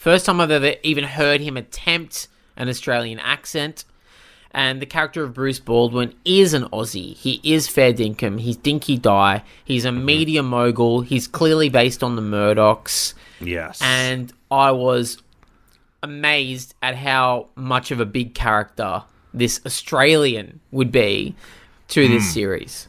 First time I've ever even heard him attempt an Australian accent. And the character of Bruce Baldwin is an Aussie. He is fair dinkum. He's dinky die. He's a media mogul. He's clearly based on the Murdochs. Yes. And I was amazed at how much of a big character this Australian would be to this series.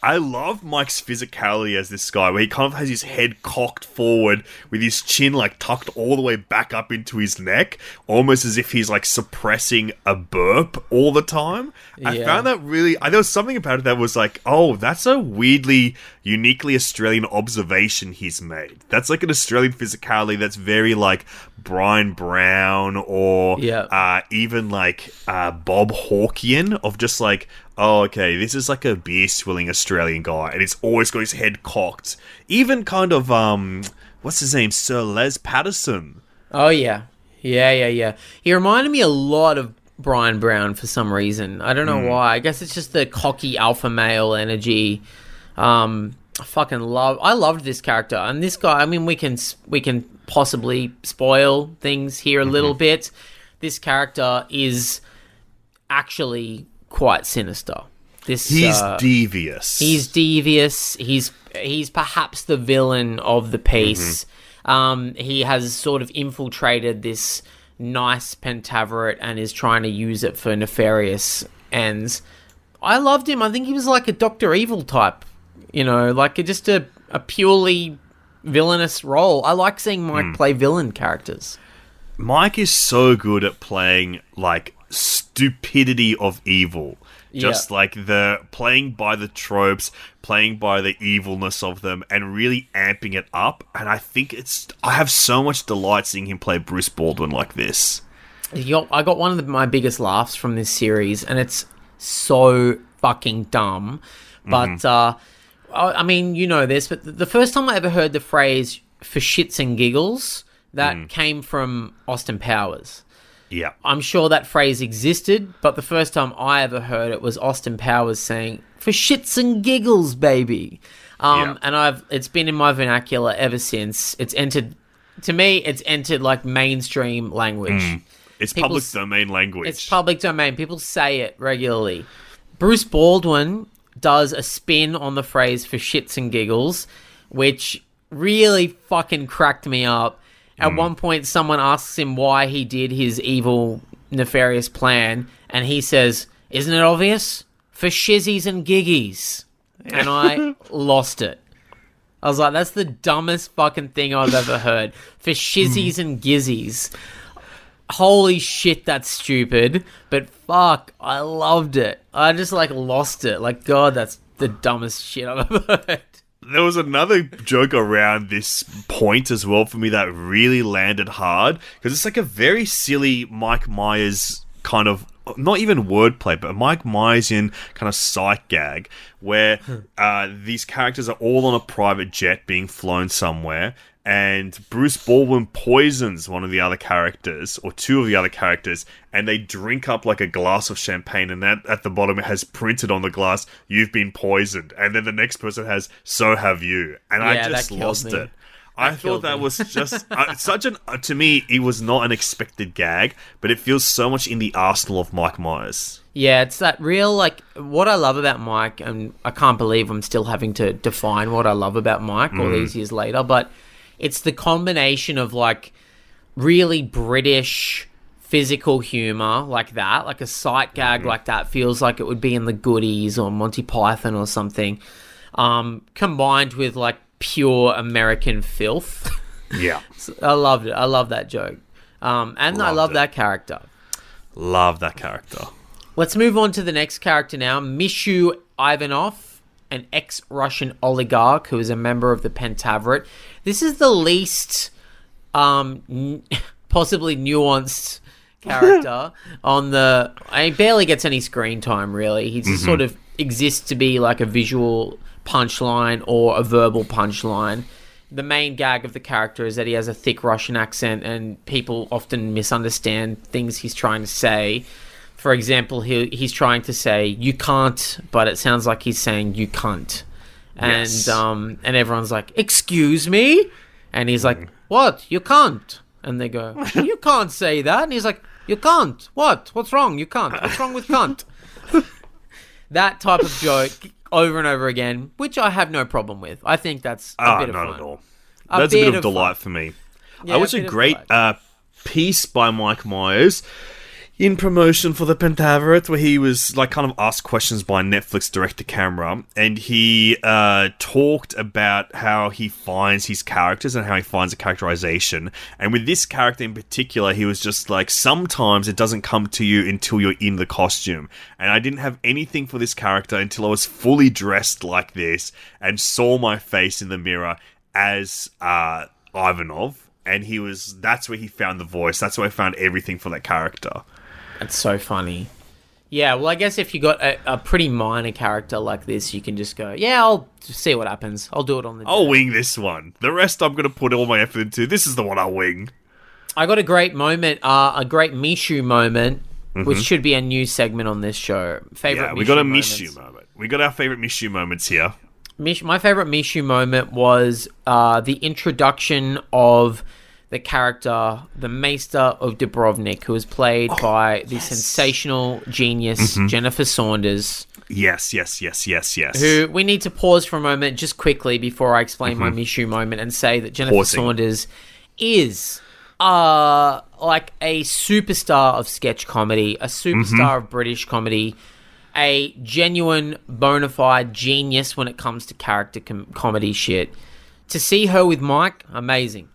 I love Mike's physicality as this guy, where he kind of has his head cocked forward with his chin, like, tucked all the way back up into his neck, almost as if he's, like, suppressing a burp all the time. Yeah. I found that really... there was something about it that was like, oh, that's a weirdly, uniquely Australian observation he's made. That's, like, an Australian physicality that's very, like, Brian Brown or even, like, Bob Hawkean of just, like... oh, okay, this is like a beer-swilling Australian guy, and it's always got his head cocked. Even kind of, what's his name? Sir Les Patterson. Oh, yeah. Yeah. He reminded me a lot of Brian Brown for some reason. I don't know why. I guess it's just the cocky alpha male energy. I loved this character. And this guy, I mean, we can possibly spoil things here a little bit. This character is actually... quite sinister. He's devious. He's perhaps the villain of the piece. He has sort of infiltrated this nice Pentaverate and is trying to use it for nefarious ends. I loved him. I think he was like a Dr. Evil type, you know, like just a purely villainous role. I like seeing Mike play villain characters. Mike is so good at playing, like, stupidity of evil. Just like the playing by the tropes, playing by the evilness of them, and really amping it up. And I think I have so much delight seeing him play Bruce Baldwin like this. I got one of my biggest laughs from this series, and it's so fucking dumb. But, I mean, you know this, but the first time I ever heard the phrase "for shits and giggles," that came from Austin Powers. Yeah. I'm sure that phrase existed, but the first time I ever heard it was Austin Powers saying, "For shits and giggles, baby." And it's been in my vernacular ever since. It's entered like mainstream language. It's public domain language. It's public domain. People say it regularly. Bruce Baldwin does a spin on the phrase "for shits and giggles," which really fucking cracked me up. At one point, someone asks him why he did his evil, nefarious plan, and he says, "Isn't it obvious? For shizzies and giggies." And I lost it. I was like, that's the dumbest fucking thing I've ever heard. For shizzies and gizzies. Holy shit, that's stupid. But fuck, I loved it. I just, like, lost it. Like, God, that's the dumbest shit I've ever heard. There was another joke around this point as well for me that really landed hard, because it's like a very silly Mike Myers kind of, not even wordplay, but a Mike Myersian kind of sight gag where these characters are all on a private jet being flown somewhere, and Bruce Baldwin poisons one of the other characters, or two of the other characters, and they drink up like a glass of champagne, and that at the bottom it has printed on the glass, "You've been poisoned," and then the next person has, "So have you." And I just lost it. I thought that was just to me, it was not an expected gag, but it feels so much in the arsenal of Mike Myers. Yeah, it's that real, like, what I love about Mike, and I can't believe I'm still having to define what I love about Mike all these years later, but it's the combination of, like, really British physical humour like that, like a sight gag like that feels like it would be in The Goodies or Monty Python or something, combined with, like, pure American filth. Yeah. I loved it. I love that joke. That character. Love that character. Let's move on to the next character now, Mishu Ivanov, an ex-Russian oligarch who is a member of the Pentaverate. This is the least possibly nuanced character on the... He barely gets any screen time, really. He just sort of exists to be like a visual punchline or a verbal punchline. The main gag of the character is that he has a thick Russian accent and people often misunderstand things he's trying to say. For example, he's trying to say, "You can't," but it sounds like he's saying, "You cunt." And yes. And everyone's like, "Excuse me?" And he's like, "What? You can't." And they go, "You can't say that." And he's like, You can't. What? What's wrong? You can't. What's wrong with cunt? That type of joke over and over again, which I have no problem with. I think that's a bit of fun. Not at all. That's a bit of delight for me. Yeah, I watched a great piece by Mike Myers in promotion for The Pentaverate, where he was like kind of asked questions by Netflix director Cameron, and he talked about how he finds his characters and how he finds a characterization. And with this character in particular, he was just like, sometimes it doesn't come to you until you're in the costume. And I didn't have anything for this character until I was fully dressed like this and saw my face in the mirror as Ivanov. And he was, that's where he found the voice. That's where I found everything for that character. That's so funny. Yeah, well, I guess if you got a pretty minor character like this, you can just go, yeah, I'll see what happens. I'll do it on the I'll wing this one. The rest I'm going to put all my effort into. This is the one I'll wing. I got a great moment, a great Mishu moment, which should be a new segment on this show. Favorite Mishu we got a Mishu moment. We got our favorite Mishu moments here. My favorite Mishu moment was the introduction of the character, the Maester of Dubrovnik, who was played by the sensational genius Jennifer Saunders. Yes. Who we need to pause for a moment just quickly before I explain my Mishu moment and say that Jennifer Saunders is like a superstar of sketch comedy, a superstar of British comedy, a genuine, bona fide genius when it comes to character comedy shit. To see her with Mike, amazing.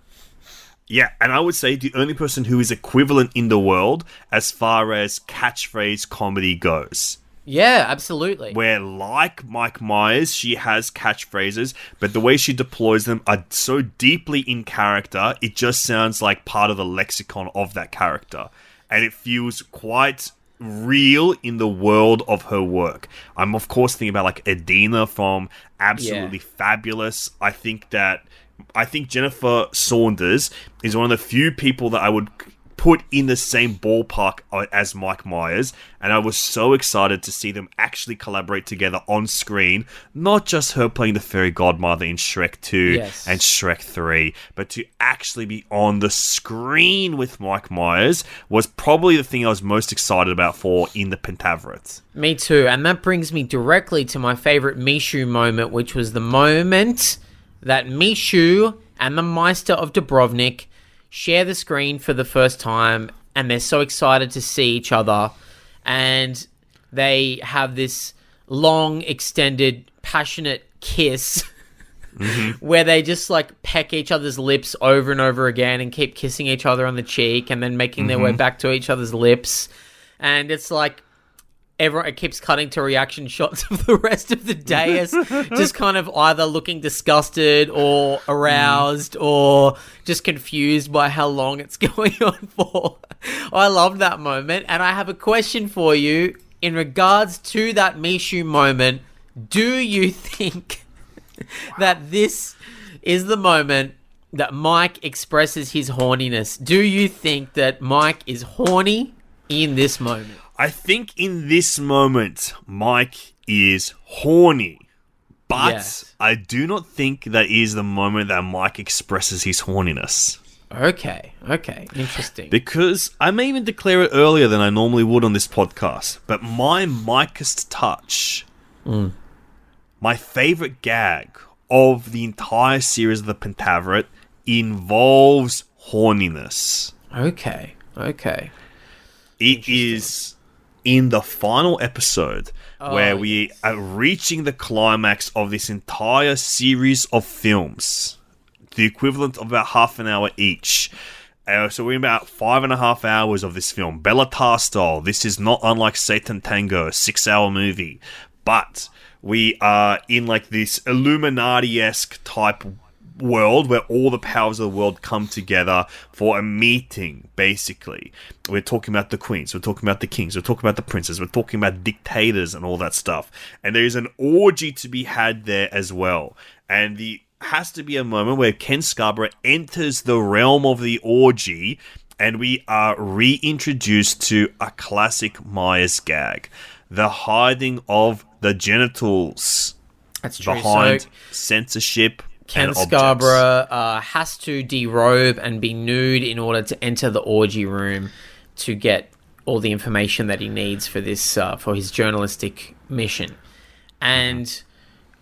Yeah, and I would say the only person who is equivalent in the world as far as catchphrase comedy goes. Yeah, absolutely. Where, like Mike Myers, she has catchphrases, but the way she deploys them are so deeply in character, it just sounds like part of the lexicon of that character. And it feels quite real in the world of her work. I'm, of course, thinking about, like, Edina from Absolutely Fabulous. I think Jennifer Saunders is one of the few people that I would put in the same ballpark as Mike Myers, and I was so excited to see them actually collaborate together on screen, not just her playing the fairy godmother in Shrek 2 and Shrek 3, but to actually be on the screen with Mike Myers was probably the thing I was most excited about for in the Pentaverate. Me too, and that brings me directly to my favorite Mishu moment, which was the moment that Mishu and the Maester of Dubrovnik share the screen for the first time, and they're so excited to see each other, and they have this long, extended, passionate kiss where they just, like, peck each other's lips over and over again and keep kissing each other on the cheek and then making their way back to each other's lips. And it's like, it keeps cutting to reaction shots of the rest of the dais, just kind of either looking disgusted or aroused or just confused by how long it's going on for. I love that moment. And I have a question for you in regards to that Mishu moment. Do you think that this is the moment that Mike expresses his horniness? Do you think that Mike is horny in this moment? I think in this moment, Mike is horny, but I do not think that is the moment that Mike expresses his horniness. Okay, interesting. Because I may even declare it earlier than I normally would on this podcast, but my Mikeist touch, my favorite gag of the entire series of The Pentaverate involves horniness. Okay. It is in the final episode where we are reaching the climax of this entire series of films, the equivalent of about half an hour each. So we're in about 5.5 hours of this film. Bellatar style. This is not unlike Satan Tango, 6-hour movie. But we are in like this Illuminati-esque type world where all the powers of the world come together for a meeting, basically. We're talking about the queens, we're talking about the kings, we're talking about the princes, we're talking about dictators and all that stuff. And there is an orgy to be had there as well. And there has to be a moment where Ken Scarborough enters the realm of the orgy, and we are reintroduced to a classic Myers gag, the hiding of the genitals. That's true. Behind censorship. Ken Scarborough has to derobe and be nude in order to enter the orgy room. to get all the information that he needs for this, for his journalistic mission. And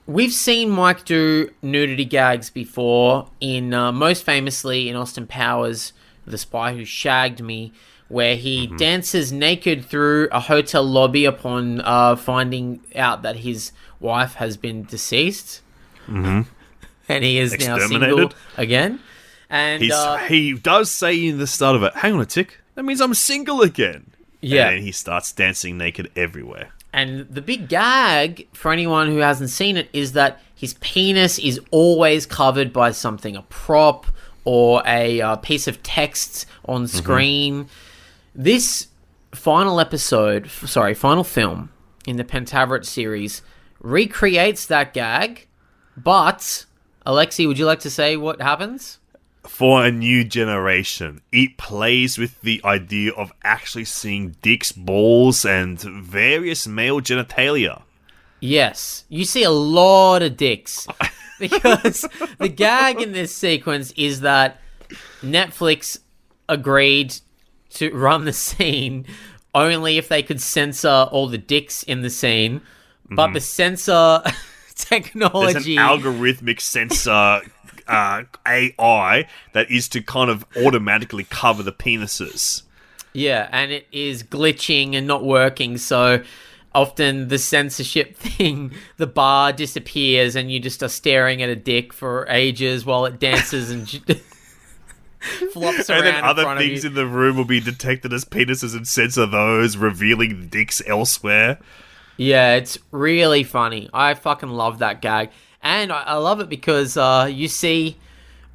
we've seen Mike do nudity gags before, in most famously in Austin Powers, The Spy Who Shagged Me, where he dances naked through a hotel lobby upon finding out that his wife has been deceased. And he is now single again. And he does say in the start of it, hang on a tick, that means I'm single again. Yeah. And then he starts dancing naked everywhere. And the big gag, for anyone who hasn't seen it, is that his penis is always covered by something, a prop or a piece of text on screen. This final film in the Pentaverate series recreates that gag, but, Alexi, would you like to say what happens? For a new generation, it plays with the idea of actually seeing dicks, balls, and various male genitalia. Yes, you see a lot of dicks. Because the gag in this sequence is that Netflix agreed to run the scene only if they could censor all the dicks in the scene. But the censor technology... There's an algorithmic censor AI that is to kind of automatically cover the penises. Yeah, and it is glitching and not working, so... Often the censorship thing, the bar disappears and you just are staring at a dick for ages while it dances and flops around. And then other things in the room will be detected as penises and censor those, revealing dicks elsewhere. Yeah, it's really funny. I fucking love that gag. And I love it because you see,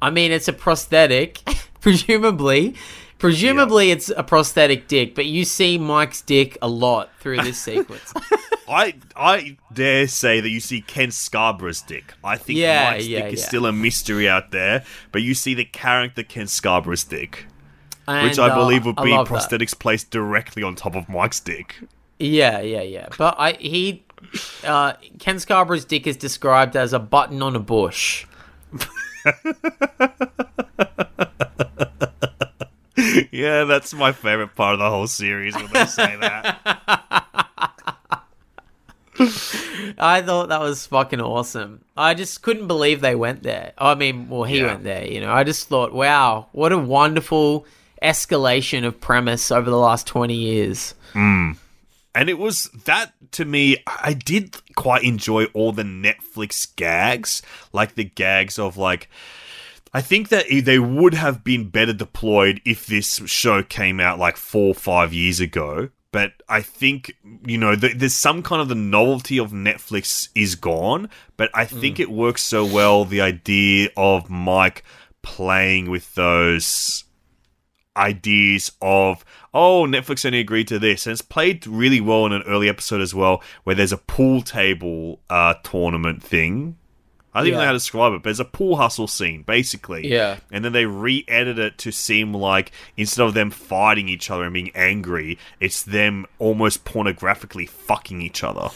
I mean, it's a prosthetic, presumably. It's a prosthetic dick, but you see Mike's dick a lot through this sequence. I dare say that you see Ken Scarborough's dick. I think Mike's dick is still a mystery out there, but you see the character Ken Scarborough's dick, and, which I believe would be prosthetics placed directly on top of Mike's dick. Yeah. But Ken Scarborough's dick is described as a button on a bush. Yeah, that's my favorite part of the whole series when they say that. I thought that was fucking awesome. I just couldn't believe they went there. I mean, well, he went there, you know. I just thought, wow, what a wonderful escalation of premise over the last 20 years. And it was that, to me, I did quite enjoy all the Netflix gags, like the gags of, like, I think that they would have been better deployed if this show came out like 4 or 5 years ago. But I think, you know, there's some kind of the novelty of Netflix is gone. But I think it works so well, the idea of Mike playing with those ideas of, oh, Netflix only agreed to this. And it's played really well in an early episode as well, where there's a pool table tournament thing. I don't even know how to describe it, but it's a pool hustle scene, basically. Yeah. And then they re-edit it to seem like, instead of them fighting each other and being angry, it's them almost pornographically fucking each other.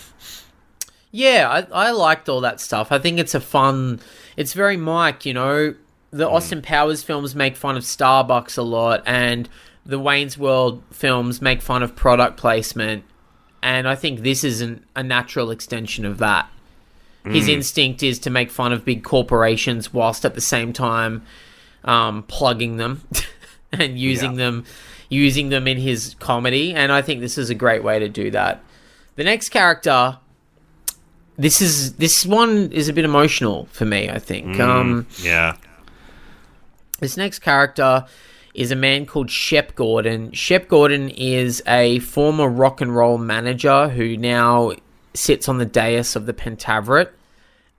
Yeah, I liked all that stuff. I think it's a fun... It's very Mike, you know. The Austin Powers films make fun of Starbucks a lot, and the Wayne's World films make fun of product placement. And I think this is a natural extension of that. His instinct is to make fun of big corporations whilst at the same time plugging them and using them in his comedy. And I think this is a great way to do that. The next character, this one is a bit emotional for me, I think. This next character is a man called Shep Gordon. Shep Gordon is a former rock and roll manager who now sits on the dais of the Pentaverate.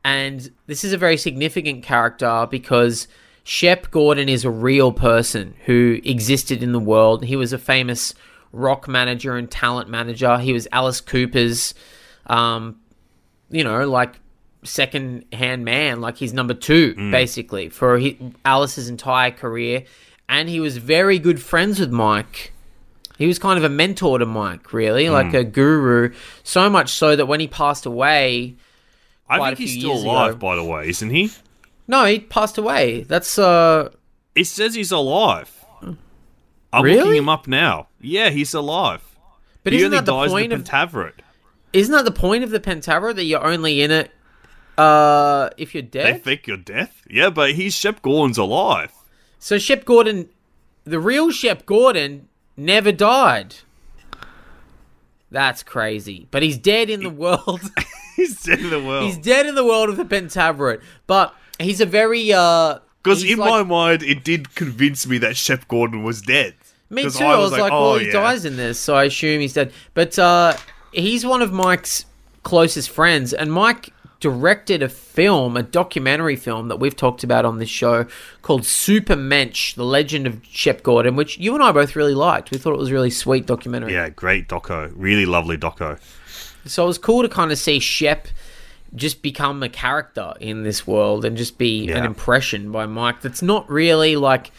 And this is a very significant character because Shep Gordon is a real person who existed in the world. He was a famous rock manager and talent manager. He was Alice Cooper's, you know, like second-hand man, like he's number two, basically, for Alice's entire career. And he was very good friends with Mike. He was kind of a mentor to Mike, really, like a guru, so much so that when he passed away, I think he's still alive, by the way, isn't he? No, he passed away. That's... It says he's alive. I'm looking him up now. Yeah, he's alive. But isn't that the point of the Pentaverate? Isn't that the point of the Pentaverate, that you're only in it if you're dead? They think you're death. Yeah, but he's Shep Gordon's alive. So Shep Gordon, the real Shep Gordon, never died. That's crazy. But he's dead in the world. He's dead in the world. He's dead in the world of the Pentaverate. But he's a very... Because in my mind, it did convince me that Shep Gordon was dead. Me too. I was like, well, he dies in this, so I assume he's dead. But he's one of Mike's closest friends, and Mike directed a film, a documentary film that we've talked about on this show called Super Mensch, The Legend of Shep Gordon, which you and I both really liked. We thought it was a really sweet documentary. Yeah, great doco. Really lovely doco. So it was cool to kind of see Shep just become a character in this world and just be an impression by Mike that's not really like...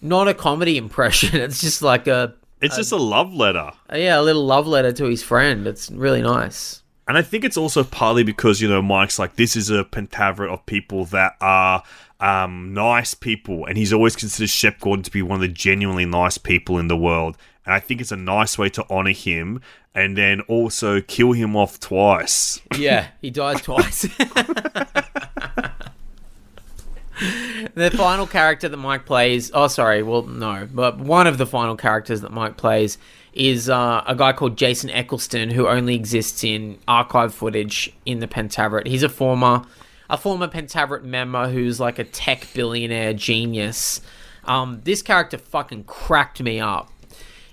Not a comedy impression. It's just like a... It's just a love letter. Yeah, a little love letter to his friend. It's really nice. And I think it's also partly because, you know, Mike's like, this is a Pentaverate of people that are nice people. And he's always considered Shep Gordon to be one of the genuinely nice people in the world. And I think it's a nice way to honor him and then also kill him off twice. Yeah, he dies twice. The final character that Mike plays... Oh, sorry. Well, no. But one of the final characters that Mike plays is a guy called Jason Eccleston, who only exists in archive footage in the Pentaverate. He's a former Pentaverate member who's like a tech billionaire genius. This character fucking cracked me up.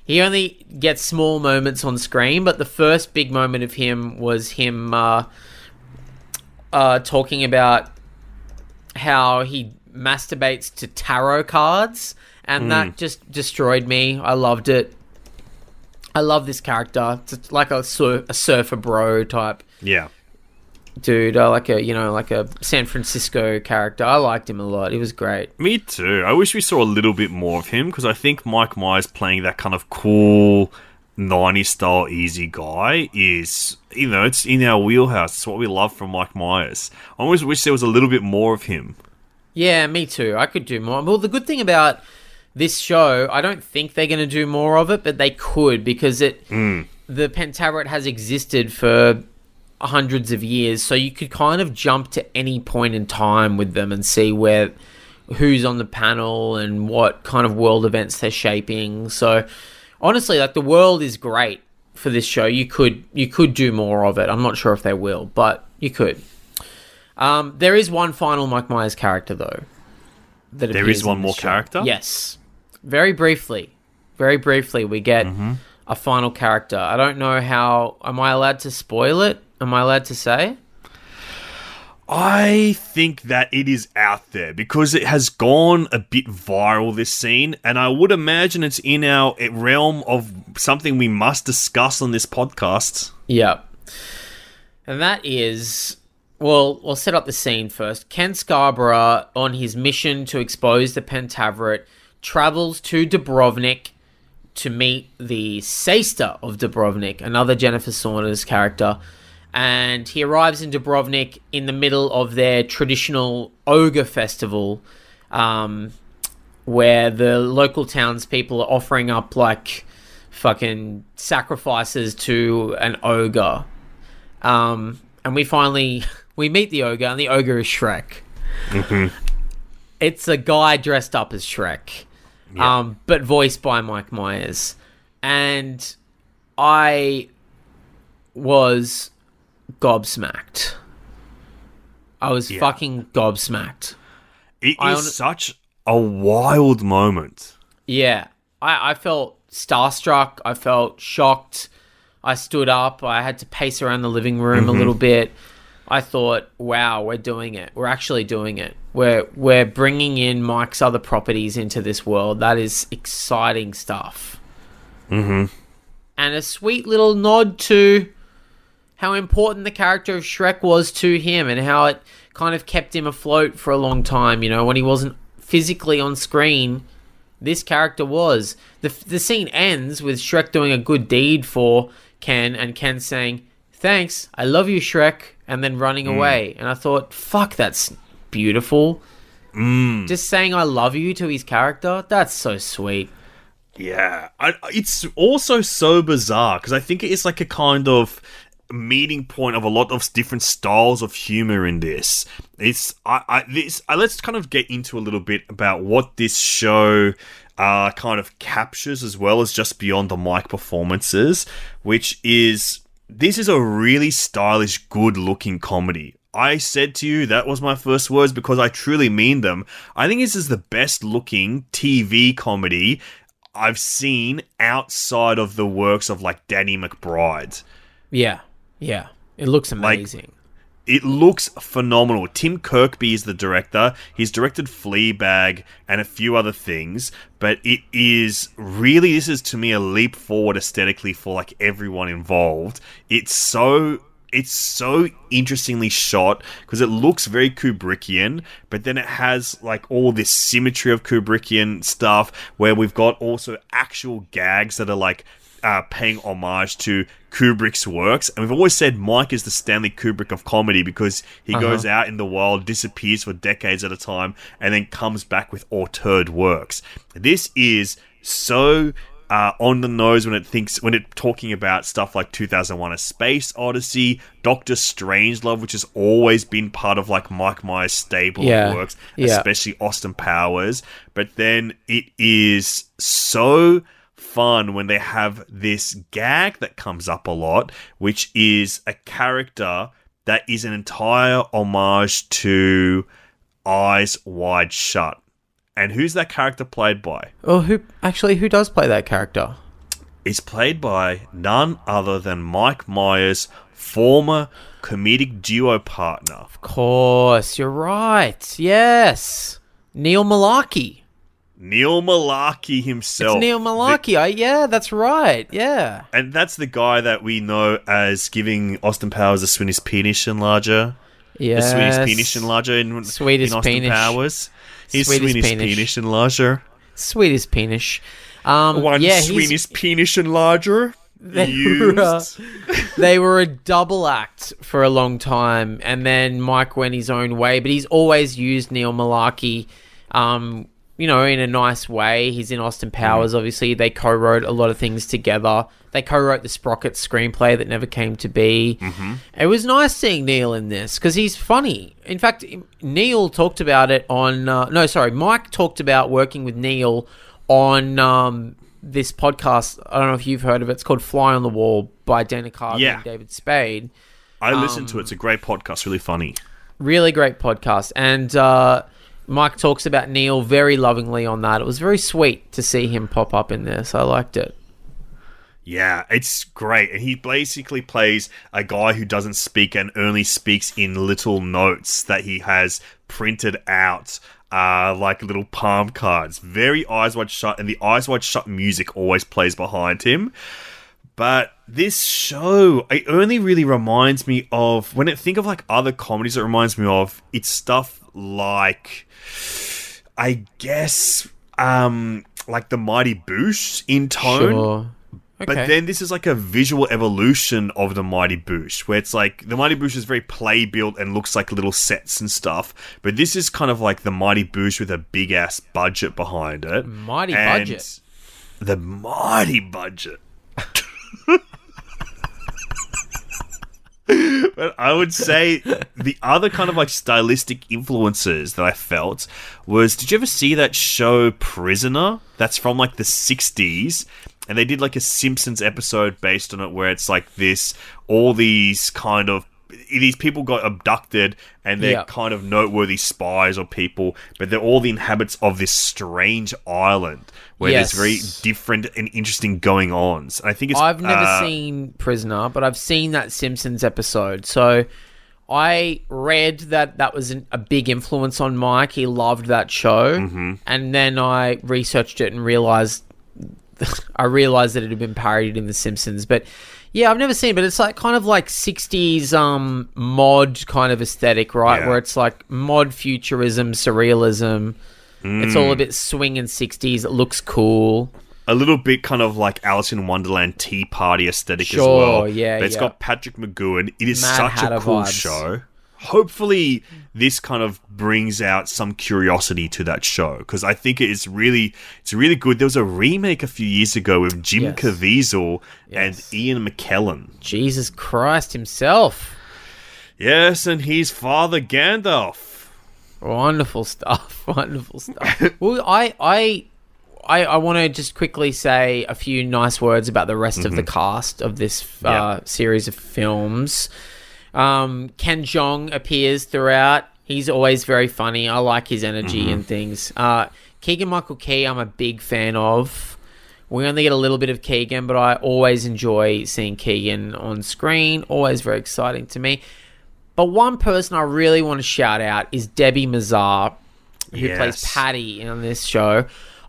He only gets small moments on screen, but the first big moment of him was him talking about how he masturbates to tarot cards, and that just destroyed me. I loved it. I love this character. It's like a surfer bro type. Yeah. Dude, like a San Francisco character. I liked him a lot. He was great. Me too. I wish we saw a little bit more of him, because I think Mike Myers playing that kind of cool 90s style easy guy is, you know, it's in our wheelhouse. It's what we love from Mike Myers. I always wish there was a little bit more of him. Yeah, me too. I could do more. Well, the good thing about this show, I don't think they're going to do more of it, but they could, because the Pentaverate has existed for hundreds of years, so you could kind of jump to any point in time with them and see who's on the panel and what kind of world events they're shaping. So honestly, like, the world is great for this show. You could do more of it. I'm not sure if they will, but you could. There is one final Mike Myers character, though. There is one more character? Yes. Very briefly, we get a final character. I don't know how... Am I allowed to spoil it? Am I allowed to say? I think that it is out there, because it has gone a bit viral, this scene, and I would imagine it's in our realm of something we must discuss on this podcast. Yeah. And that is... Well, we'll set up the scene first. Ken Scarborough, on his mission to expose the Pentaverate, travels to Dubrovnik to meet the Sester of Dubrovnik, another Jennifer Saunders character. And he arrives in Dubrovnik in the middle of their traditional ogre festival, where the local townspeople are offering up, like, fucking sacrifices to an ogre. And we meet the ogre, and the ogre is Shrek. Mm-hmm. It's a guy dressed up as Shrek, yeah. But voiced by Mike Myers. And I was gobsmacked. I was fucking gobsmacked. It is such a wild moment. Yeah. I felt starstruck. I felt shocked. I stood up. I had to pace around the living room a little bit. I thought, wow, we're doing it. We're actually doing it. We're bringing in Mike's other properties into this world. That is exciting stuff. Mm-hmm. And a sweet little nod to how important the character of Shrek was to him, and how it kind of kept him afloat for a long time. You know, when he wasn't physically on screen, this character was. The scene ends with Shrek doing a good deed for Ken, and Ken saying, "Thanks, I love you, Shrek," and then running away. And I thought, fuck, that's beautiful. Just saying I love you to his character, that's so sweet. Yeah. It's also so bizarre, because I think it is like a kind of meeting point of a lot of different styles of humor in this. Let's kind of get into a little bit about what this show kind of captures, as well as just beyond the mic performances, which is, this is a really stylish, good-looking comedy. I said to you, that was my first words, because I truly mean them. I think this is the best-looking TV comedy I've seen outside of the works of, like, Danny McBride. Yeah, yeah. It looks amazing. Like, it looks phenomenal. Tim Kirkby is the director. He's directed Fleabag and a few other things, but it is really, this is to me a leap forward aesthetically for like everyone involved. It's so interestingly shot, because it looks very Kubrickian, but then it has like all this symmetry of Kubrickian stuff, where we've got also actual gags that are like paying homage to Kubrick's works. And we've always said Mike is the Stanley Kubrick of comedy, because he goes out in the wild, disappears for decades at a time, and then comes back with auteured works. This is so on the nose when it's talking about stuff like 2001: A Space Odyssey, Doctor Strangelove, which has always been part of like Mike Myers' stable of works, especially Austin Powers. But then it is so fun when they have this gag that comes up a lot, which is a character that is an entire homage to Eyes Wide Shut. And who's that character played by? Oh, who does play that character? It's played by none other than Mike Myers' former comedic duo partner. Of course, you're right. Yes. Neil Mullarkey himself. It's Neil Mullarkey. That's right. Yeah. And that's the guy that we know as giving Austin Powers the sweetest penis enlarger. Yes. The sweetest penis enlarger in Austin Powers. His sweetest penis enlarger. Sweetest penis. One sweetest penis enlarger. They were a double act for a long time, and then Mike went his own way, but he's always used Neil Mullarkey you know, in a nice way. He's in Austin Powers, obviously. They co-wrote a lot of things together. They co-wrote the Sprocket screenplay that never came to be. Mm-hmm. It was nice seeing Neil in this, because he's funny. In fact, Neil talked about it on... Mike talked about working with Neil on this podcast. I don't know if you've heard of it. It's called Fly on the Wall by Dana Carvey and David Spade. I listened to it. It's a great podcast. Really funny. Really great podcast. And... Mike talks about Neil very lovingly on that. It was very sweet to see him pop up in this. I liked it. Yeah, it's great. And he basically plays a guy who doesn't speak and only speaks in little notes that he has printed out, like little palm cards. Very Eyes Wide Shut, and the Eyes Wide Shut music always plays behind him. But this show, it only really reminds me of... When I think of like other comedies it reminds me of, it's stuff like, I guess, like The Mighty Boosh in tone. Sure. Okay. But then this is like a visual evolution of The Mighty Boosh, where it's like The Mighty Boosh is very play-built and looks like little sets and stuff. But this is kind of like The Mighty Boosh with a big-ass budget behind it. The mighty budget. But I would say the other kind of like stylistic influences that I felt was, did you ever see that show Prisoner? That's from like the 60s, and they did like a Simpsons episode based on it, where it's like this, all these kind of, these people got abducted, and they're kind of noteworthy spies or people, but they're all the inhabitants of this strange island where there's very different and interesting going-ons. I think I've never seen Prisoner, but I've seen that Simpsons episode. So I read that was a big influence on Mike. He loved that show, and then I researched it and realized that it had been parodied in The Simpsons, but. Yeah, I've never seen it, but it's like kind of like 60s mod kind of aesthetic, right? Yeah. Where it's like mod futurism, surrealism. It's all a bit swinging 60s. It looks cool. A little bit kind of like Alice in Wonderland Tea Party aesthetic as well. But it's got Patrick McGoohan. It is such a cool show. hopefully this kind of brings out some curiosity to that show, because I think it's really good. There was a remake a few years ago with Jim Caviezel and Ian McKellen. Jesus Christ himself. Yes, and he's Father Gandalf. Wonderful stuff. Well, I want to just quickly say a few nice words about the rest of the cast of this series of films. Ken Jeong appears throughout. He's always very funny. I like his energy and things. Keegan-Michael Key, I'm a big fan of. We only get a little bit of Keegan, but I always enjoy seeing Keegan on screen. Always very exciting to me. But one person I really want to shout out is Debbie Mazar, who plays Patty on this show.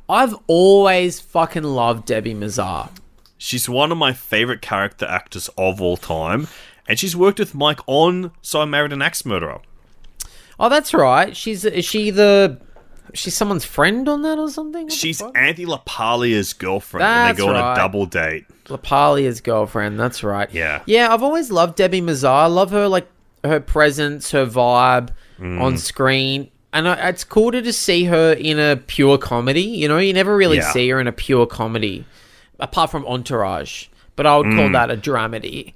I've always fucking loved Debbie Mazar. She's one of my favourite character actors of all time. And she's worked with Mike on So I Married an Axe Murderer. Oh, that's right. She's someone's friend on that or something? She's Andy LaPaglia's girlfriend. That's and they go on a double date. LaPaglia's girlfriend, that's right. Yeah. Yeah, I've always loved Debbie Mazar. I love her, like, her presence, her vibe on screen. And it's cool to just see her in a pure comedy. You know, you never really see her in a pure comedy, apart from Entourage. But I would call that a dramedy.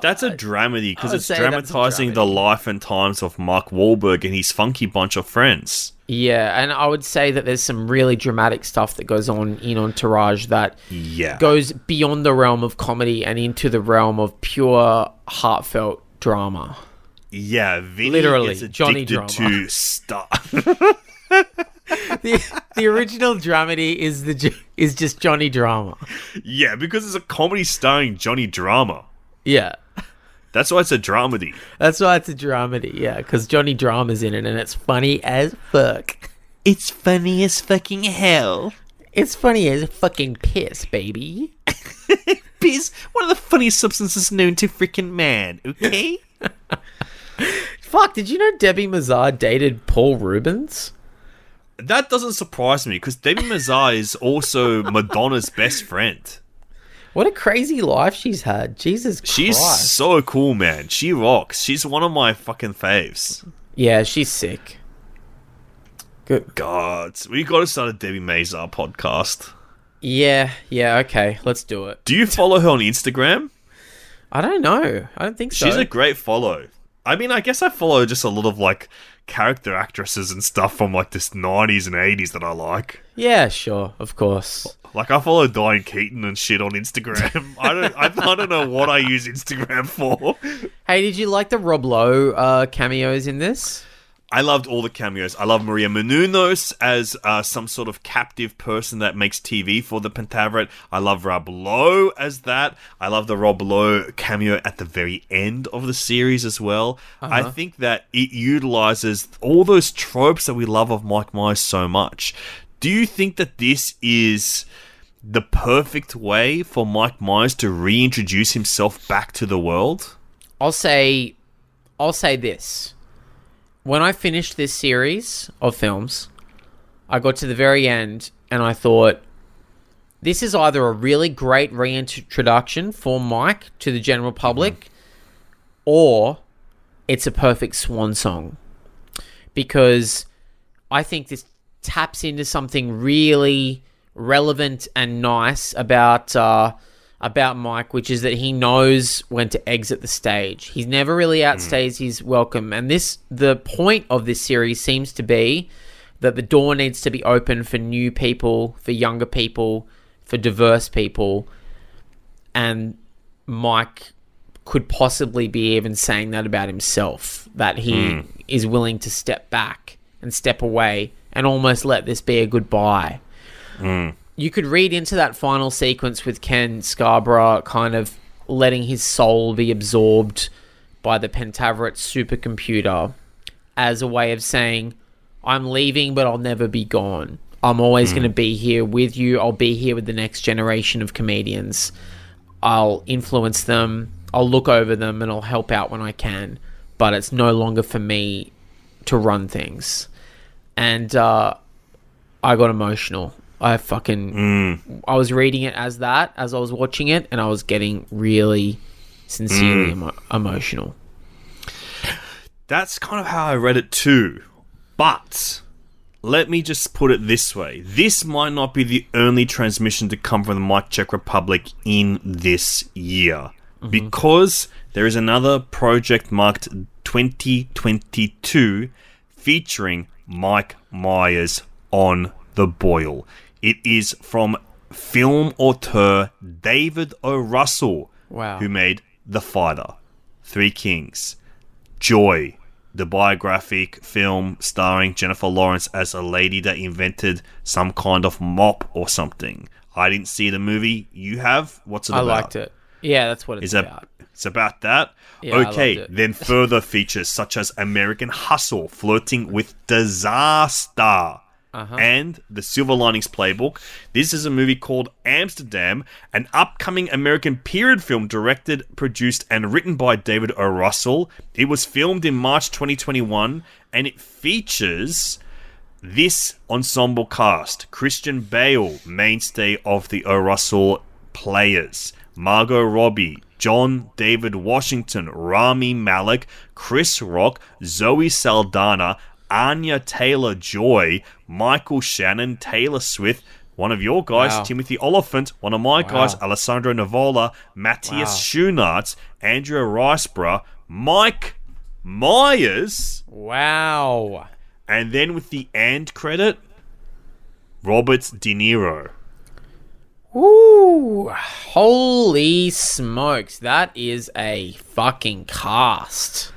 That's a dramedy, because it's dramatizing the life and times of Mark Wahlberg and his funky bunch of friends. Yeah, and I would say that there's some really dramatic stuff that goes on in Entourage that goes beyond the realm of comedy and into the realm of pure heartfelt drama. Yeah, Vinny literally is Johnny Drama to stuff. the original dramedy is just Johnny Drama. Yeah, because it's a comedy starring Johnny Drama. Yeah, that's why it's a dramedy. Yeah, because Johnny Drama's in it, and it's funny as fuck. It's funny as fucking hell. It's funny as fucking piss, baby. Piss, one of the funniest substances known to freaking man. Okay. Fuck, did you know Debbie Mazar dated Paul Rubens? That doesn't surprise me, because Debbie Mazar is also Madonna's best friend. What a crazy life she's had. Jesus Christ. She's so cool, man. She rocks. She's one of my fucking faves. Yeah, she's sick. Good God. We got to start a Debbie Mazar podcast. Yeah, okay. Let's do it. Do you follow her on Instagram? I don't know. I don't think so. She's a great follow. I mean, I guess I follow just a lot of, like, character actresses and stuff from, like, this 90s and 80s that I like. Yeah, sure. Of course. Like, I follow Diane Keaton and shit on Instagram. I don't know what I use Instagram for. Hey, did you like the Rob Lowe cameos in this? I loved all the cameos. I love Maria Menounos as some sort of captive person that makes TV for the Pentaverate. I love Rob Lowe as that. I love the Rob Lowe cameo at the very end of the series as well. Uh-huh. I think that it utilizes all those tropes that we love of Mike Myers so much. Do you think that this is the perfect way for Mike Myers to reintroduce himself back to the world? I'll say this. When I finished this series of films, I got to the very end and I thought, this is either a really great reintroduction for Mike to the general public or it's a perfect swan song, because I think this taps into something really relevant and nice about Mike, which is that he knows when to exit the stage. He's never really outstays his welcome. And the point of this series seems to be that the door needs to be open for new people, for younger people, for diverse people. And Mike could possibly be even saying that about himself, that he is willing to step back and step away and almost let this be a goodbye. You could read into that final sequence with Ken Scarborough kind of letting his soul be absorbed by the Pentaverate supercomputer as a way of saying, I'm leaving, but I'll never be gone. I'm always going to be here with you. I'll be here with the next generation of comedians. I'll influence them. I'll look over them and I'll help out when I can. But it's no longer for me to run things. And I got emotional. I fucking... I was reading it as that, as I was watching it, and I was getting really sincerely emotional. That's kind of how I read it too. But let me just put it this way. This might not be the only transmission to come from the Mike Czech Republic in this year. Mm-hmm. Because there is another project marked 2022 featuring Mike Myers on the boil. It is from film auteur David O. Russell, wow, who made The Fighter, Three Kings, Joy, the biographic film starring Jennifer Lawrence as a lady that invented some kind of mop or something. I didn't see the movie. You have? What's it about? I liked it. Yeah, that's what it's about. It's about that? Yeah, okay, then further features such as American Hustle, Flirting with Disaster, uh-huh, and The Silver Linings Playbook. This is a movie called Amsterdam, an upcoming American period film directed, produced, and written by David O. Russell. It was filmed in March 2021, and it features this ensemble cast. Christian Bale, mainstay of the O. Russell players. Margot Robbie, John David Washington, Rami Malek, Chris Rock, Zoe Saldana, Anya Taylor-Joy, Michael Shannon, Taylor Swift, one of your guys, wow, Timothy Oliphant, one of my, wow, guys, Alessandro Nivola, Matthias, wow, Schoenaerts, Andrea Riseborough, Mike Myers. Wow. And then with the end credit, Robert De Niro. Ooh, holy smokes. That is a fucking cast.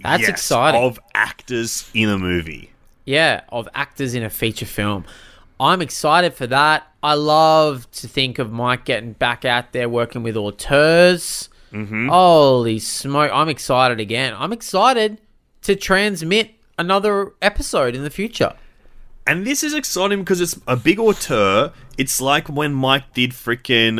That's, yes, exciting. Of actors in a movie. Yeah, of actors in a feature film. I'm excited for that. I love to think of Mike getting back out there working with auteurs. Mm-hmm. Holy smoke. I'm excited again. I'm excited to transmit another episode in the future. And this is exciting because it's a big auteur. It's like when Mike did freaking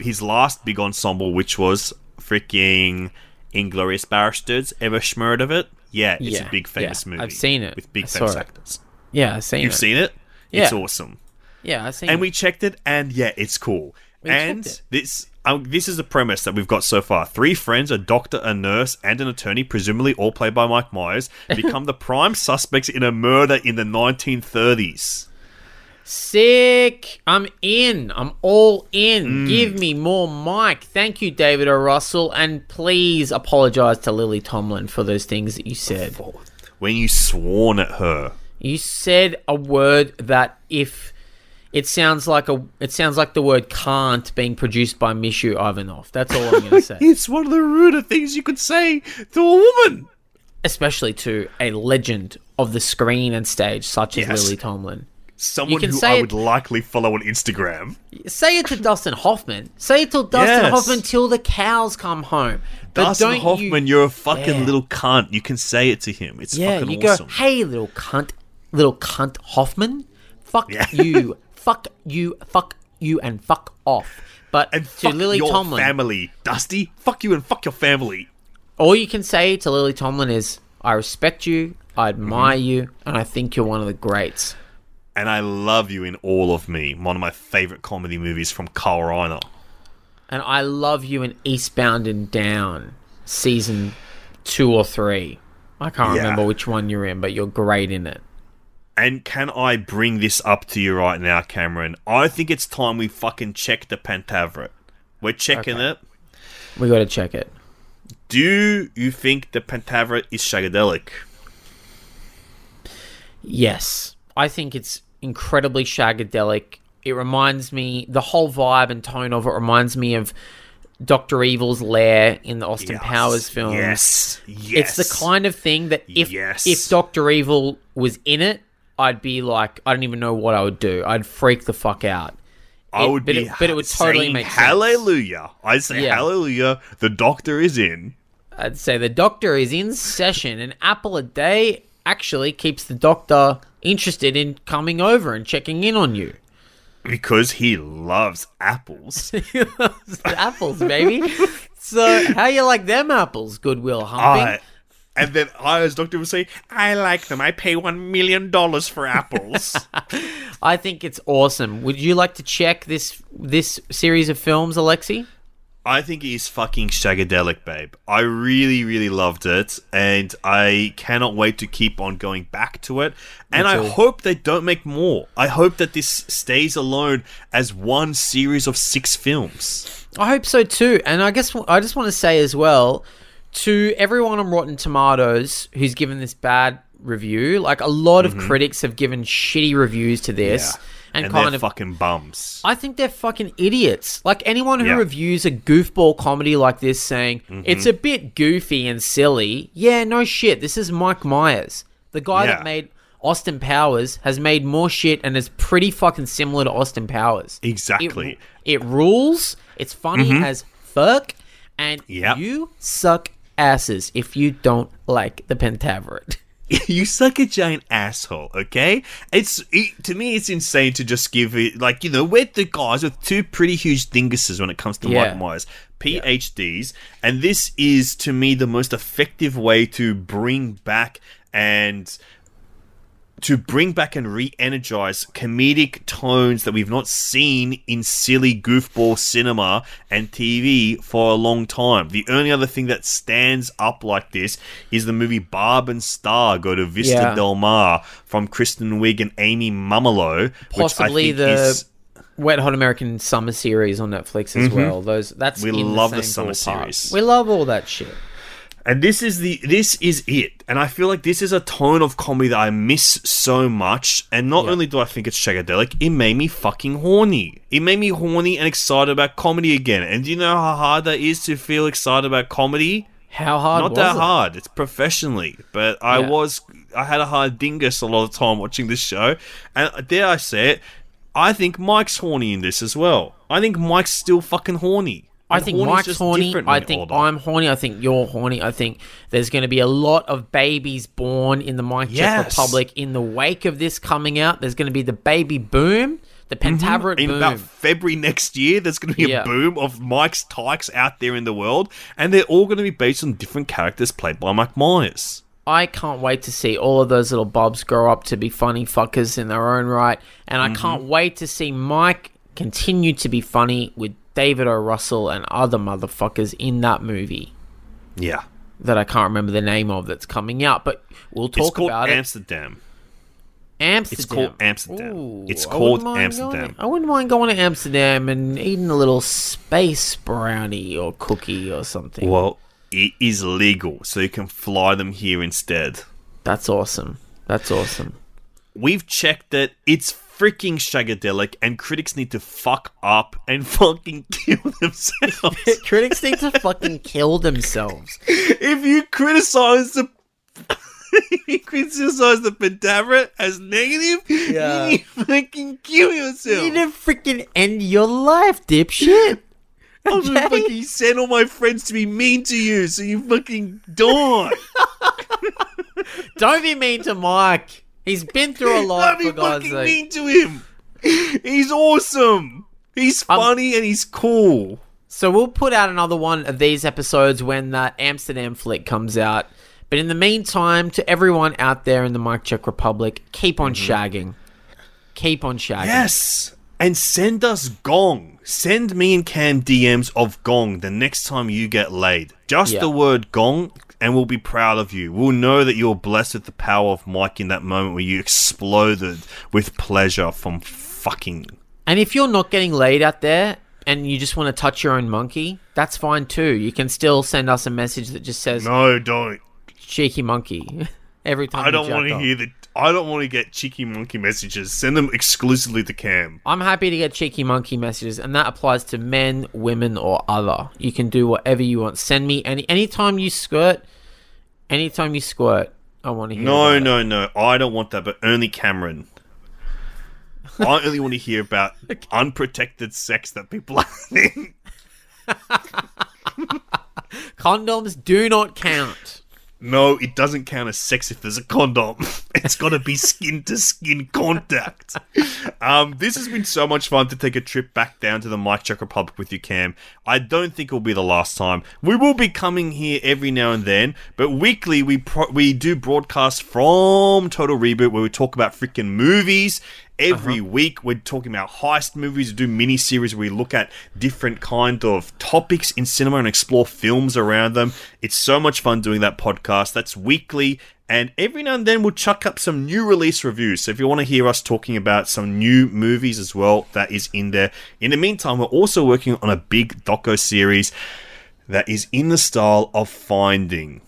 his last big ensemble, which was freaking Inglourious Basterds. Ever schmurred of it? Yeah, it's a big famous movie. I've seen it. With big famous actors. Yeah, I've seen it. You've seen it? Yeah. It's awesome. Yeah, I've seen it. And we checked it, and yeah, it's cool. This is the premise that we've got so far. Three friends, a doctor, a nurse, and an attorney, presumably all played by Mike Myers, become the prime suspects in a murder in the 1930s. Sick. I'm in. I'm all in. Give me more Mike. Thank you, David O. Russell. And please apologize to Lily Tomlin for those things that you said. When you sworn at her. You said a word that It sounds like the word "can't" being produced by Mishu Ivanov. That's all I'm going to say. It's one of the ruder things you could say to a woman, especially to a legend of the screen and stage such as Lily Tomlin. Someone who I would likely follow on Instagram. Say it to Dustin Hoffman. Say it to Dustin Hoffman till the cows come home. But Dustin Hoffman, you're a fucking little cunt. You can say it to him. It's fucking awesome. Go, hey, little cunt Hoffman. Fuck you. Fuck you, and fuck off. But and to Lily Tomlin, family, Dusty. Fuck you and fuck your family. All you can say to Lily Tomlin is, "I respect you, I admire you, and I think you're one of the greats." And I love you in All of Me, one of my favorite comedy movies from Carl Reiner. And I love you in Eastbound and Down, season 2 or 3. I can't remember which one you're in, but you're great in it. And can I bring this up to you right now, Cameron? I think it's time we fucking check the Pentaverate. We're checking it. We got to check it. Do you think the Pentaverate is shagadelic? Yes. I think it's incredibly shagadelic. It reminds me... The whole vibe and tone of it reminds me of Dr. Evil's lair in the Austin Powers films. Yes. It's the kind of thing that if Dr. Evil was in it, I'd be like, I don't even know what I would do. I'd freak the fuck out. It would totally make hallelujah. Sense. I'd say hallelujah. The doctor is in. I'd say the doctor is in session. An apple a day actually keeps the doctor interested in coming over and checking in on you. Because he loves apples. He loves apples, baby. So how you like them apples, Goodwill Humping? And then I, as Doctor, would say, I like them. I pay $1 million for apples. I think it's awesome. Would you like to check this series of films, Alexi? I think he's fucking shagadelic, babe. I really, really loved it, and I cannot wait to keep on going back to it. And I hope they don't make more. I hope that this stays alone as one series of 6 films. I hope so too. And I guess I just want to say as well, to everyone on Rotten Tomatoes who's given this bad review, like a lot of critics have given shitty reviews to this. Yeah. And kind of fucking bums. I think they're fucking idiots. Like, anyone who reviews a goofball comedy like this saying, it's a bit goofy and silly. Yeah, no shit. This is Mike Myers. The guy that made Austin Powers has made more shit and is pretty fucking similar to Austin Powers. Exactly. It rules. It's funny as fuck. And you suck asses if you don't like the Pentaverate. You suck a giant asshole, okay? To me, it's insane to just give it, like, you know, we're the guys with two pretty huge dinguses when it comes to Mike Myers, PhDs, and this is, to me, the most effective way to bring back and... to bring back and re-energize comedic tones that we've not seen in silly goofball cinema and TV for a long time. The only other thing that stands up like this is the movie Barb and Star Go to Vista Del Mar from Kristen Wiig and Amy Mummelow. Possibly the Wet Hot American Summer series on Netflix as well. That's we love the summer series. We love all that shit. And this is it. And I feel like this is a tone of comedy that I miss so much. And not only do I think it's shagadelic, it made me fucking horny. It made me horny and excited about comedy again. And do you know how hard that is to feel excited about comedy? How hard was it? Not that hard. It's professionally. But I had a hard dingus a lot of time watching this show. And dare I say it, I think Mike's horny in this as well. I think Mike's still fucking horny. I think Mike's horny, I think I'm horny, I think you're horny, I think there's going to be a lot of babies born in the Mike Czech Republic in the wake of this coming out. There's going to be the baby boom, the Pentaverate boom. In about February next year, there's going to be a boom of Mike's tykes out there in the world, and they're all going to be based on different characters played by Mike Myers. I can't wait to see all of those little bobs grow up to be funny fuckers in their own right, and I can't wait to see Mike continue to be funny with David O. Russell and other motherfuckers in that movie. Yeah. That I can't remember the name of that's coming out, but we'll talk about it. It's called Amsterdam. Ooh, it's called Amsterdam. I wouldn't mind going to Amsterdam and eating a little space brownie or cookie or something. Well, it is legal, so you can fly them here instead. That's awesome. We've checked it. It's freaking shagadelic, and critics need to fuck up and fucking kill themselves. Critics need to fucking kill themselves. If you criticize the Pentaverate as negative, you need to fucking kill yourself. You need to freaking end your life, dipshit. I'm gonna fucking send all my friends to be mean to you, so you fucking die. Don't be mean to Mike. He's been through a lot, for God's sake. Don't be fucking mean to him. He's awesome. He's funny and he's cool. So we'll put out another one of these episodes when that Amsterdam flick comes out. But in the meantime, to everyone out there in the Mike Czech Republic, keep on shagging. Keep on shagging. Yes. And send us Gong. Send me and Cam DMs of Gong the next time you get laid. Just the word Gong. And we'll be proud of you. We'll know that you're blessed with the power of Mike in that moment where you exploded with pleasure from fucking. And if you're not getting laid out there and you just want to touch your own monkey, that's fine too. You can still send us a message that just says, "No, don't. Cheeky monkey." Every time I don't want to hear that. I don't want to get cheeky monkey messages. Send them exclusively to Cam. I'm happy to get cheeky monkey messages, and that applies to men, women, or other. You can do whatever you want. Send me anytime you squirt. Anytime you squirt, I want to hear about it. No. I don't want that, but only Cameron. I only want to hear about unprotected sex that people are in. Condoms do not count. No, it doesn't count as sex if there's a condom. It's got to be skin-to-skin contact. This has been so much fun to take a trip back down to the Mike Check Republic with you, Cam. I don't think it'll be the last time. We will be coming here every now and then, but weekly we do broadcast from Total Reboot where we talk about freaking movies. Every week, we're talking about heist movies. We do mini-series where we look at different kind of topics in cinema and explore films around them. It's so much fun doing that podcast. That's weekly. And every now and then, we'll chuck up some new release reviews. So if you want to hear us talking about some new movies as well, that is in there. In the meantime, we're also working on a big doco-series that is in the style of Finding.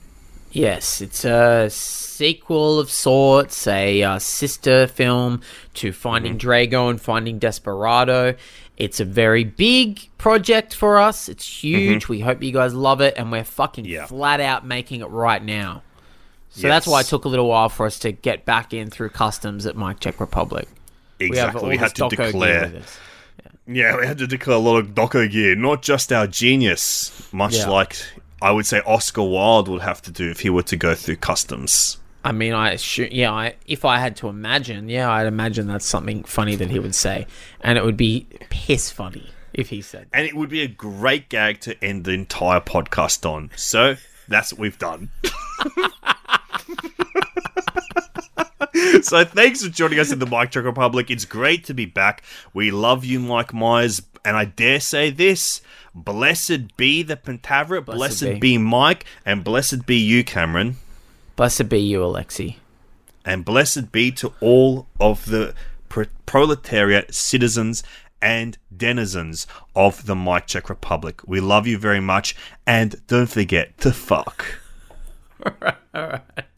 Yes, it's a sequel of sorts, a sister film to Finding Drago and Finding Desperado. It's a very big project for us. It's huge. We hope you guys love it, and we're fucking flat out making it right now. So that's why it took a little while for us to get back in through customs at Mike Check Republic. Exactly. We had to declare. Yeah, we had to declare a lot of doco gear, not just our genius, much like... I would say Oscar Wilde would have to do if he were to go through customs. I mean, if I had to imagine, I'd imagine that's something funny that he would say. And it would be piss funny if he said that. And it would be a great gag to end the entire podcast on. So, that's what we've done. So, thanks for joining us in the Mike Check Republic. It's great to be back. We love you, Mike Myers. And I dare say this... Blessed be the Pentaverate, blessed be Mike, and blessed be you, Cameron. Blessed be you, Alexi. And blessed be to all of the proletariat, citizens, and denizens of the Mike Check Republic. We love you very much, and don't forget to fuck. All right.